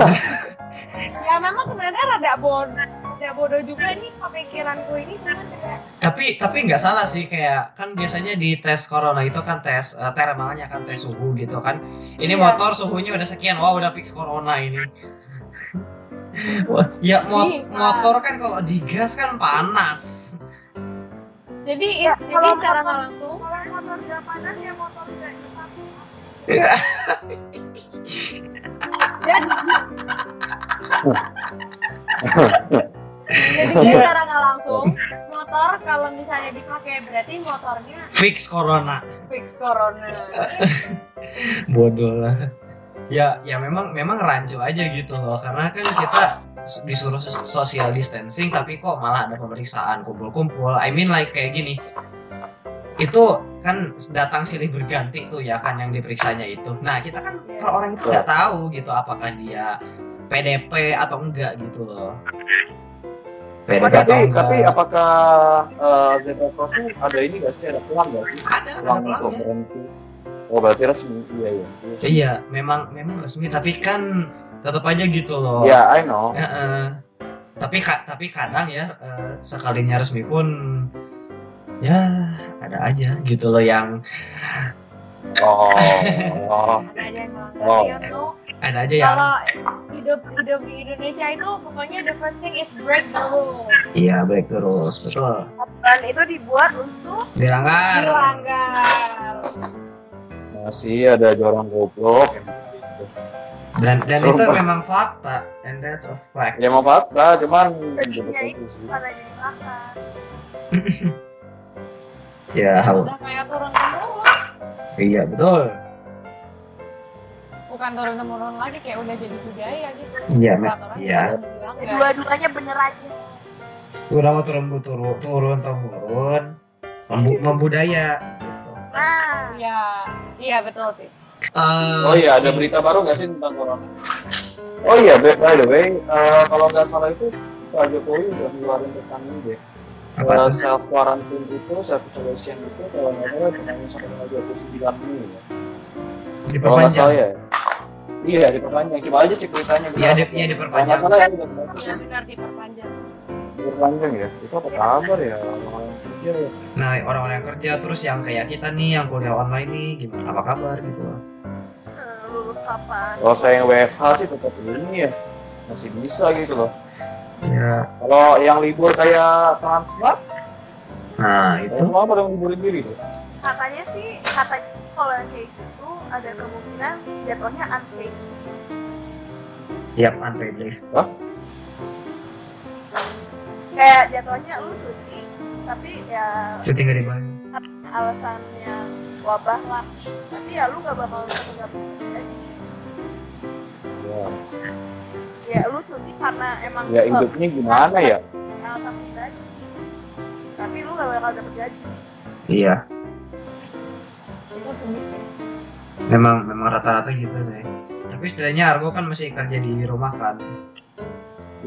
Ya memang sebenarnya rada bodoh, rada bodoh juga nih pemikiranku ini cuman kayak. Tapi tapi nggak salah sih, kayak kan biasanya di tes corona itu kan tes uh, thermalnya kan tes suhu gitu kan. Ini iya. Motor suhunya udah sekian, wah udah fix corona ini. Ya mot- motor kan kalau digas kan panas. Jadi ya, ini kalau secara motor, langsung kalau motor nggak panas ya motor nggak dipakai. Ya. Jadi, jadi secara nggak langsung motor kalau misalnya dipakai berarti motornya fix corona. Fix corona. Bodoh lah. Ya, ya memang memang rancu aja gitu loh, karena kan kita disuruh social distancing tapi kok malah ada pemeriksaan kumpul-kumpul. I mean like kayak gini, itu kan datang silih berganti tuh ya kan yang diperiksanya itu. Nah kita kan per orang itu nggak tahu gitu apakah dia P D P atau enggak gitu loh. P D P tapi, atau tapi apakah uh, zebra crossing ada ini nggak sih, ada pelang nggak sih? Ada, pelang ada pelang ya. Oh berarti resmi, iya iya. Iya, memang memang resmi, tapi kan tetap aja gitu loh. Iya, yeah, I know. Ya, uh, tapi ka, tapi kadang ya uh, sekalinya resmi pun ya ada aja gitu loh yang. Oh. Oh. Ada aja yang melanggar. Oh. Ada aja yang. Kalau hidup hidup di Indonesia itu pokoknya the first thing is break the rules. Iya break the rules, betul. Dan itu dibuat untuk dilanggar. Dilanggar. Masih ada orang goblok dan dan so, itu memang fakta, and that's a fact. Ya mau fakta, cuman ya itu pada jadi fakta. Ya hal. Udah kayak turun temurun lah. Iya betul. Bukan turun temurun lagi, kayak udah jadi budaya gitu. Iya memang. Iya. Dua-duanya bener aja. Udah mau turun turun turun temurun, membudaya. Nah, ya, iya betul sih. Uh, oh iya, ada berita baru nggak sih tentang corona? Oh iya, by the way, uh, kalau nggak salah itu Pak Jokowi udah ngeluarin tentang ini deh. Kalau self quarantine itu, self isolation itu kalau nggak salah dengan selama dua puluh sembilan minggu ya. Diperpanjang ya? Iya diperpanjang. Coba aja cek beritanya. Iya iya diperpanjang. Kalau nggak salah benar diperpanjang. Diperpanjang ya? Itu apa kabar ya? Nah orang-orang yang kerja terus yang kayak kita nih yang kuliah online nih gimana? Apa kabar gitu? Lulus kapan? Kalau saya yang W F H sih tetap ini ya masih bisa gitu loh. Ya. Kalau yang libur kayak Transmart, nah itu semua pada liburin diri. Katanya sih, katanya kalau kayak gitu ada kemungkinan jatuhnya unpaid. Yap, unpaid leave. Hah? Kayak jatuhnya lu cuti, tapi ya cuti nggak dibayar. Alasannya wabah lah, tapi ya lu nggak bakal tergabung lagi. Ya. Ya lu cuti karena emang ya hidupnya gimana ya alasan pribadi tapi lu gak bakal dapet gaji. Iya itu sedih sih memang memang rata-rata gitu deh tapi setidaknya Argo kan masih kerja di rumah kan.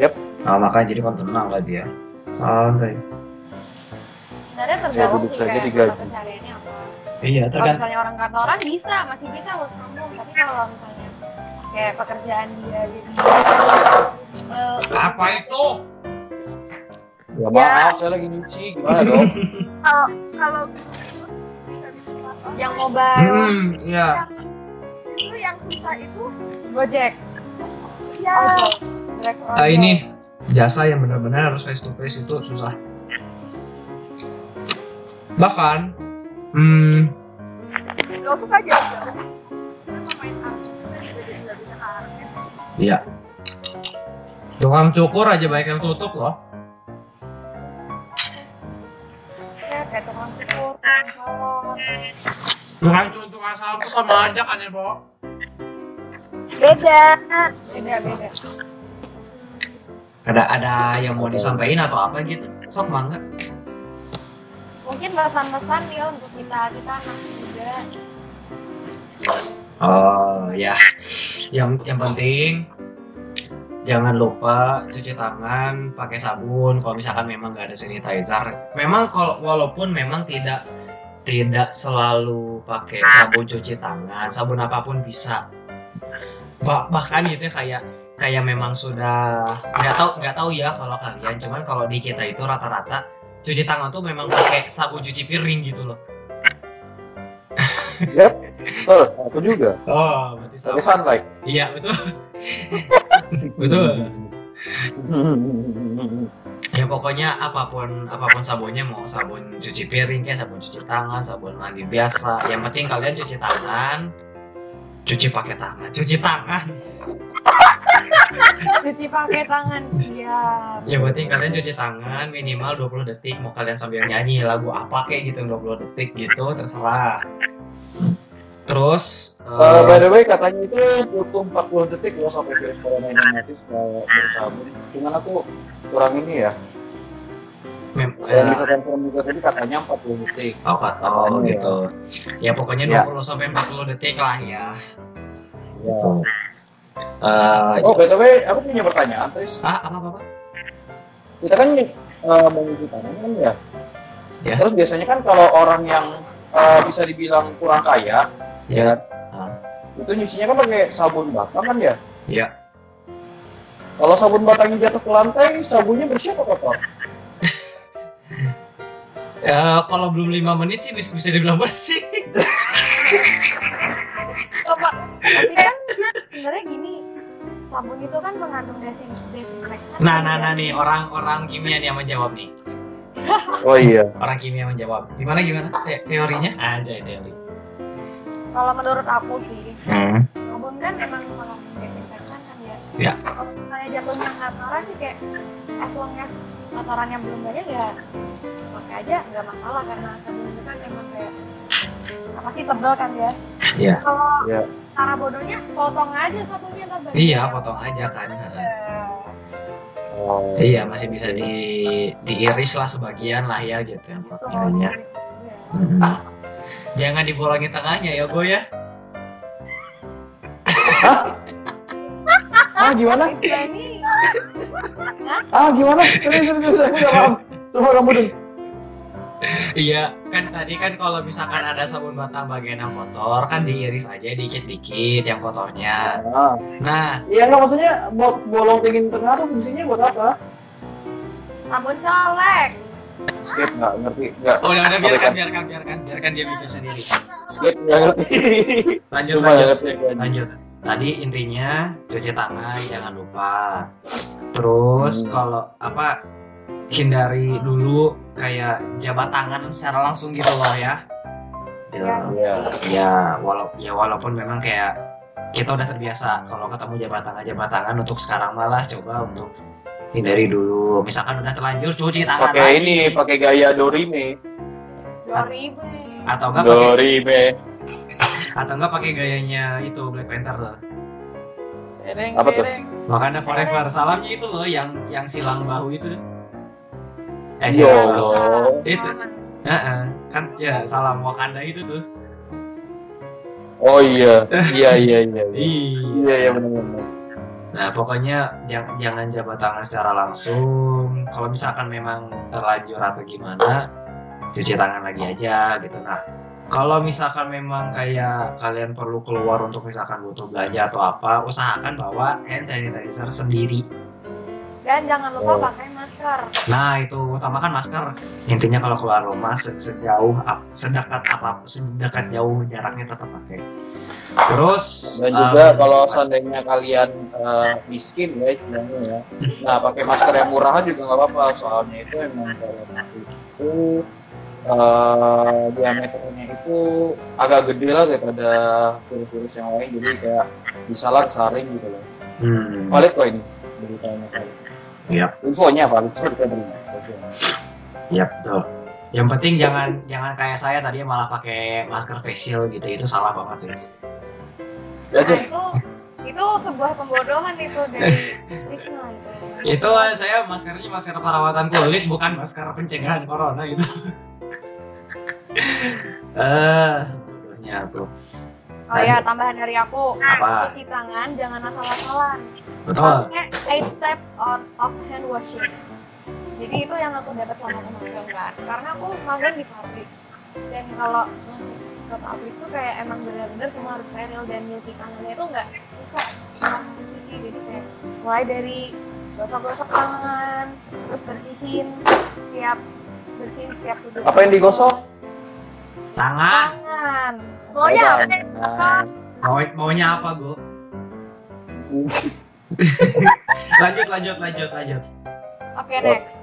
Yep. Nah makanya jadi kan tenang lah dia santai sebenarnya tergabung sih kayak pencariannya apa. Iya tergantung kalau misalnya orang kantoran bisa masih bisa work from home tapi kalau misalnya kayak pekerjaan dia jadi uh, apa itu? Ya maaf, ya. Saya lagi nyuci gimana dong? Kalau kalau yang mobile, hmm, ya. Yang, itu yang susah itu Gojek. Ya. Oh. Nah, ini jasa yang benar-benar harus face to face itu susah. Bahkan, hmm. Lo suka jasa? Iya. Tukang cukur aja banyak yang tutup loh. Ya kayak tukang cukur, tukang salon. Tukang cukur, tukang salon tuh sama aja kan ya, Bo? Beda. Beda, beda. Ada ada yang mau disampaikan atau apa gitu? Sok banget. Mungkin pesan-pesan nih untuk kita kita anak muda. Oh ya, yang yang penting jangan lupa cuci tangan pakai sabun. Kalau misalkan memang nggak ada sanitizer, memang kalau walaupun memang tidak tidak selalu pakai sabun cuci tangan, sabun apapun bisa. Bah, bahkan gitu ya, kayak kayak memang sudah nggak tahu nggak tahu ya kalau kalian, cuman kalau di kita itu rata-rata cuci tangan tuh memang pakai sabun cuci piring gitu loh. Yep. Betul, aku juga. Oh, berarti sama. Sunlight. Iya, betul. Betul. Ya pokoknya apapun apapun sabunnya, mau sabun cuci piring ya, sabun cuci tangan, sabun mandi biasa. Yang penting kalian cuci tangan. Cuci pakai tangan, cuci tangan. Cuci pakai tangan, siap. Yang penting kalian cuci tangan minimal dua puluh detik. Mau kalian sambil nyanyi lagu apa kayak gitu dua puluh detik gitu, terserah. Terus uh, uh, by the way katanya itu butuh empat puluh detik loh sampai virus corona ini mati bersabun. Cuman aku kurang ini ya. Mem- uh, yang bisa confirm juga tadi katanya empat puluh detik. Oh, katanya oh, gitu. Ya, ya pokoknya ya. dua puluh sampai empat puluh detik lah ya. Ya. Gitu. Uh, oh, by the way aku punya pertanyaan, Tris. Ah, apa-apa? Kita kan uh, mau cuci tangan kan ya? Ya. Terus biasanya kan kalau orang yang uh, bisa dibilang kurang kaya ya. Nah. Itu nyucinya kan pakai sabun batang kan ya? Iya. Kalau sabun batangnya jatuh ke lantai, sabunnya bersih apa kotor? Ya, kalau belum lima menit sih bisa dibilang bersih. Coba. Tapi kan sebenarnya gini, sabun itu kan mengandung desinfektan. Nah, nah, nah nih orang-orang kimia nih yang menjawab nih. Oh iya. Orang kimia menjawab. Gimana gimana? Teorinya aja teori. Kalau menurut aku sih, hmm. sabun kan emang mengandung desinfektan kan ya. Iya. Kalau misalnya jatuhnya kotoran sih kayak as long as kotorannya belum banyak ya pakai aja nggak masalah karena sabun itu kan emang kayak apa sih tebal kan ya. Iya. Kalau ya. Cara bodohnya potong aja sabunnya tebal. Iya potong aja kan. Ya. Oh. Iya masih bisa di diiris lah sebagian lah ya gitu yang potongnya. Jangan dibolongin tangannya ya, Go ya. Hah? Ah, gimana? Nah, ah, gimana? Serius, serius, serius. Aku nggak paham. Coba kamu deh. Iya, kan tadi kan kalau misalkan ada sabun batang bagian yang kotor kan diiris aja dikit-dikit yang kotornya. Nah, nah iya nggak maksudnya buat bolong pingin tengah tuh fungsinya buat apa? Sabun colek. Skip nggak ngerti nggak? Oh udah, udah biarkan, biarkan, biarkan, biarkan dia bicara sendiri. Skip nggak ngerti. Lanjut, lanjut, lanjut. Tadi intinya cuci tangan jangan lupa. Terus hmm. kalau apa hindari dulu kayak jabat tangan secara langsung gitu loh ya. Ya. Ya, ya, wala- ya walaupun memang kayak kita udah terbiasa kalau ketemu jabat tangan jabat tangan untuk sekarang malah coba untuk hindari dulu. Misalkan udah terlanjur cuci tangan. Pakai ini, pakai gaya Dorime. Dorime. Atau enggak pakai Dorime. Atau enggak pakai gayanya itu Black Panther tuh. Tereng, apa tuh? Wakanda forever. Salamnya itu loh yang yang silang bahu itu. Eh, yo. Itu. Heeh. Kan ya salam Wakanda itu tuh. Oh iya. Iya iya iya. Iya iya benar-benar. Nah, pokoknya jangan, jangan jabat tangan secara langsung. Kalau misalkan memang terlanjur atau gimana, cuci tangan lagi aja gitu. Nah, kalau misalkan memang kayak kalian perlu keluar untuk misalkan butuh belanja atau apa, usahakan bawa hand sanitizer sendiri. Dan jangan lupa oh. pakai masker. Nah itu utamakan masker. Intinya kalau keluar rumah sejauh sedekat apa sedekat jauh jaraknya tetap pakai. Terus dan juga um, kalau seandainya kalian uh, miskin ya, ya, nah pakai masker yang murahan juga nggak apa-apa soalnya itu emang itu. Uh, diameternya itu agak gede lah daripada virus-virus yang lain, jadi kayak bisa lah saring gitu loh. Hmm. Valid kok ini beritanya valid. Yap. Infonya valid sih kita beri. Yap, betul. Yang penting jangan jangan kayak saya tadi malah pakai masker facial gitu, itu salah banget sih. Nah, itu itu sebuah pembodohan itu dari Krishna itu. Itu saya maskernya masker perawatan kulit bukan masker pencegahan corona gitu. Eh, bodohnya aku. Oh ya, tambahan dari aku. Apa? Cuci tangan jangan asal-asalan. Betul. Pakai eight steps of hand washing. Jadi itu yang aku dapat sama magang kan. Karena aku magang di pabrik. Dan kalau masuk ke pabrik itu kayak emang benar-benar semua harus steril dan cuci tangannya itu nggak bisa cuci. Jadi kayak mulai dari gosok-gosok tangan, terus bersihin tiap bersihin setiap sudut. Apa yang digosok? Tangan. Tangan. Maunya apa? Mau maunya apa, Go? lanjut, lanjut, lanjut, lanjut. Oke, okay, next.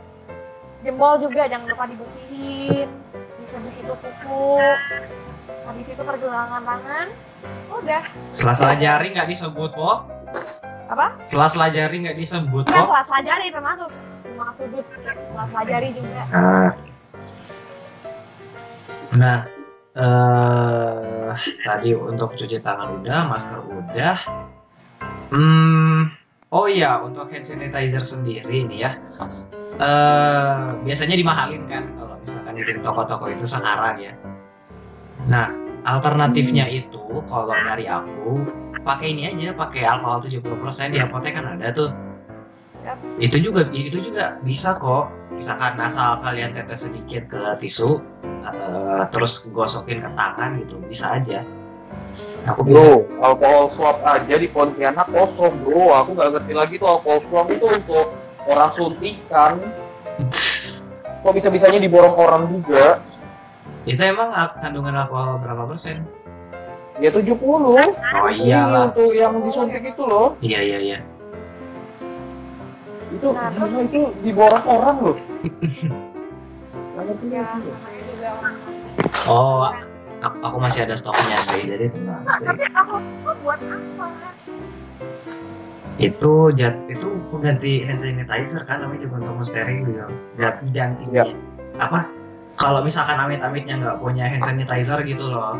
Jempol juga jangan lupa dibersihin. Bisa di situ kuku. Habis itu pergelangan tangan. Udah. Sela-sela jari nggak disebut, Po. Apa? Sela-sela jari nggak disebut, Po. Nah, sela-sela jari termasuk semua sudut. Sela-sela jari juga. Nah. Nah. Uh, tadi untuk cuci tangan udah, masker udah. Hmm, oh iya, untuk hand sanitizer sendiri ini ya. Uh, biasanya dimahalin kan kalau misalkan di toko-toko itu sekarang ya. Nah, alternatifnya itu kalau dari aku pakai ini aja, pakai alkohol tujuh puluh persen di apotek kan ada tuh. Itu juga itu juga bisa kok. Misalkan asal kalian tetes sedikit ke tisu. Uh, terus gosokin ke tangan gitu bisa aja. Aku bro, bisa. Alkohol swab aja di Pontianak kosong bro. Aku nggak ngerti lagi tuh alkohol swab itu untuk orang suntikan. Kok bisa-bisanya diborong orang juga? Itu emang kandungan alkohol berapa persen? Ya tujuh puluh. Oh iyalah. Ini untuk yang disuntik itu loh. Iya iya iya. Itu nah, terus itu diborong orang loh. Ya, namanya juga orang sakit. Oh, aku, aku masih ada stoknya sih, jadi tenang. Tapi aku buat apa? Itu jat itu ganti hand sanitizer kan, namanya juga untuk steril gitu. Ganti ganti ya. Apa? Kalau misalkan amit-amitnya nggak punya hand sanitizer gitu loh.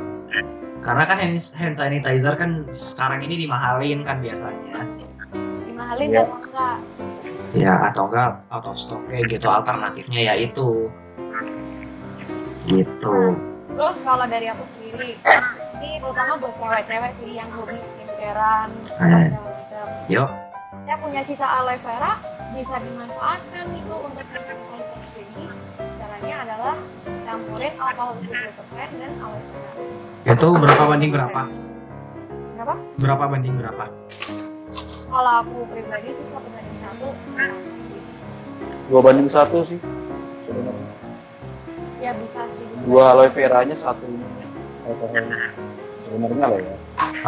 Karena kan hand, hand sanitizer kan sekarang ini dimahalin kan biasanya. Dimahalin ya. Dan enggak. Ya atau enggak out of stock kayak gitu alternatifnya ya itu. Gitu. Terus kalau dari aku sendiri, ini terutama buat cewek-cewek sih yang hobi skincarean, macam-macam. Yo. Saya punya sisa aloe vera bisa dimanfaatkan itu untuk sanitizer ini. adalah campurin alkohol tujuh puluh persen dan awet muda. Itu berapa banding berapa? Berapa? Berapa banding berapa? Kalau aku pribadi sih satu banding satu. Dua banding satu sih. Sebenarnya. Ya bisa sih. Dua aloe veranya satu. Sebenarnya loh ya.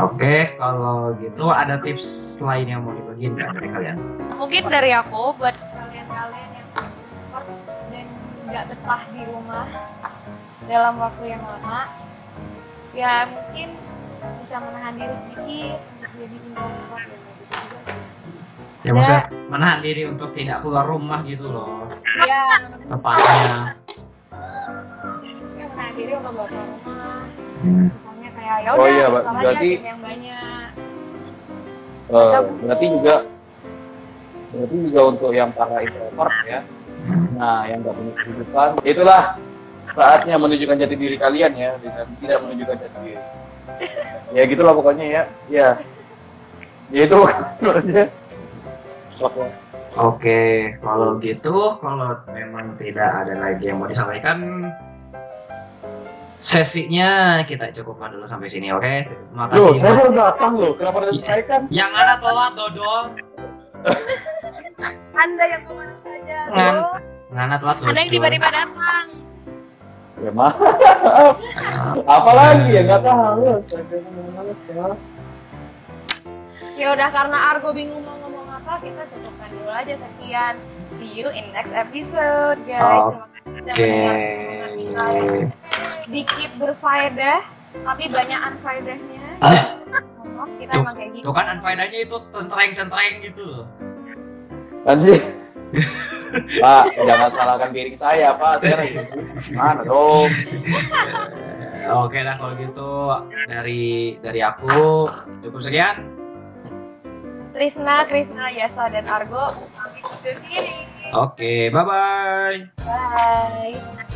Oke, kalau gitu ada tips lain yang mau dibagiin nggak dari kalian? Mungkin dari aku buat kalian-kalian yang ekspor dan nggak betah di rumah dalam waktu yang lama, ya mungkin bisa menahan diri sedikit untuk jadi introvert dan gitu. Ya maksudnya menahan diri untuk tidak keluar rumah gitu loh. Iya. Tepatnya. Ya menahan diri untuk nggak keluar rumah. Hmm. Ya, yaudah, oh iya, berarti yang banyak. Uh, berarti juga berarti juga untuk yang para introvert ya. Nah, yang nggak punya kehidupan, itulah saatnya menunjukkan jati diri kalian ya, dengan tidak menunjukkan jati diri. Ya gitulah pokoknya ya. Ya. Ya itu pokoknya. Oke, okay, kalau gitu, kalau memang tidak ada lagi yang mau disampaikan, sesinya kita cukupkan dulu sampai sini, oke? Okay? Terima kasih. Loh, saya baru datang loh. Kenapa ada diselesaikan? Yang ada telat, dodol. Anda yang kemarin saja. Ngan, ngana telat, dodol. Ada yang tiba-tiba datang. Ya maaf. Apalagi ya, nggak tahu. Ya udah, karena Argo bingung mau ngomong apa, kita cukupkan dulu aja. Sekian. See you in next episode, guys. Terima kasih sudah mendengarkan. Sedikit berfaedah, tapi banyak unfaedahnya. Ngomong kita emang kayak gitu. Tuh kan unfaedahnya itu centreng-centreng gitu loh. Anjir. Pak, jangan salahkan piring saya, Pak. Saya lagi mana dong? Oke lah kalau gitu, dari dari aku cukup sekian. Krisna, Krisna, Yasa dan Argo pamit undur diri. Oke, bye-bye. Bye.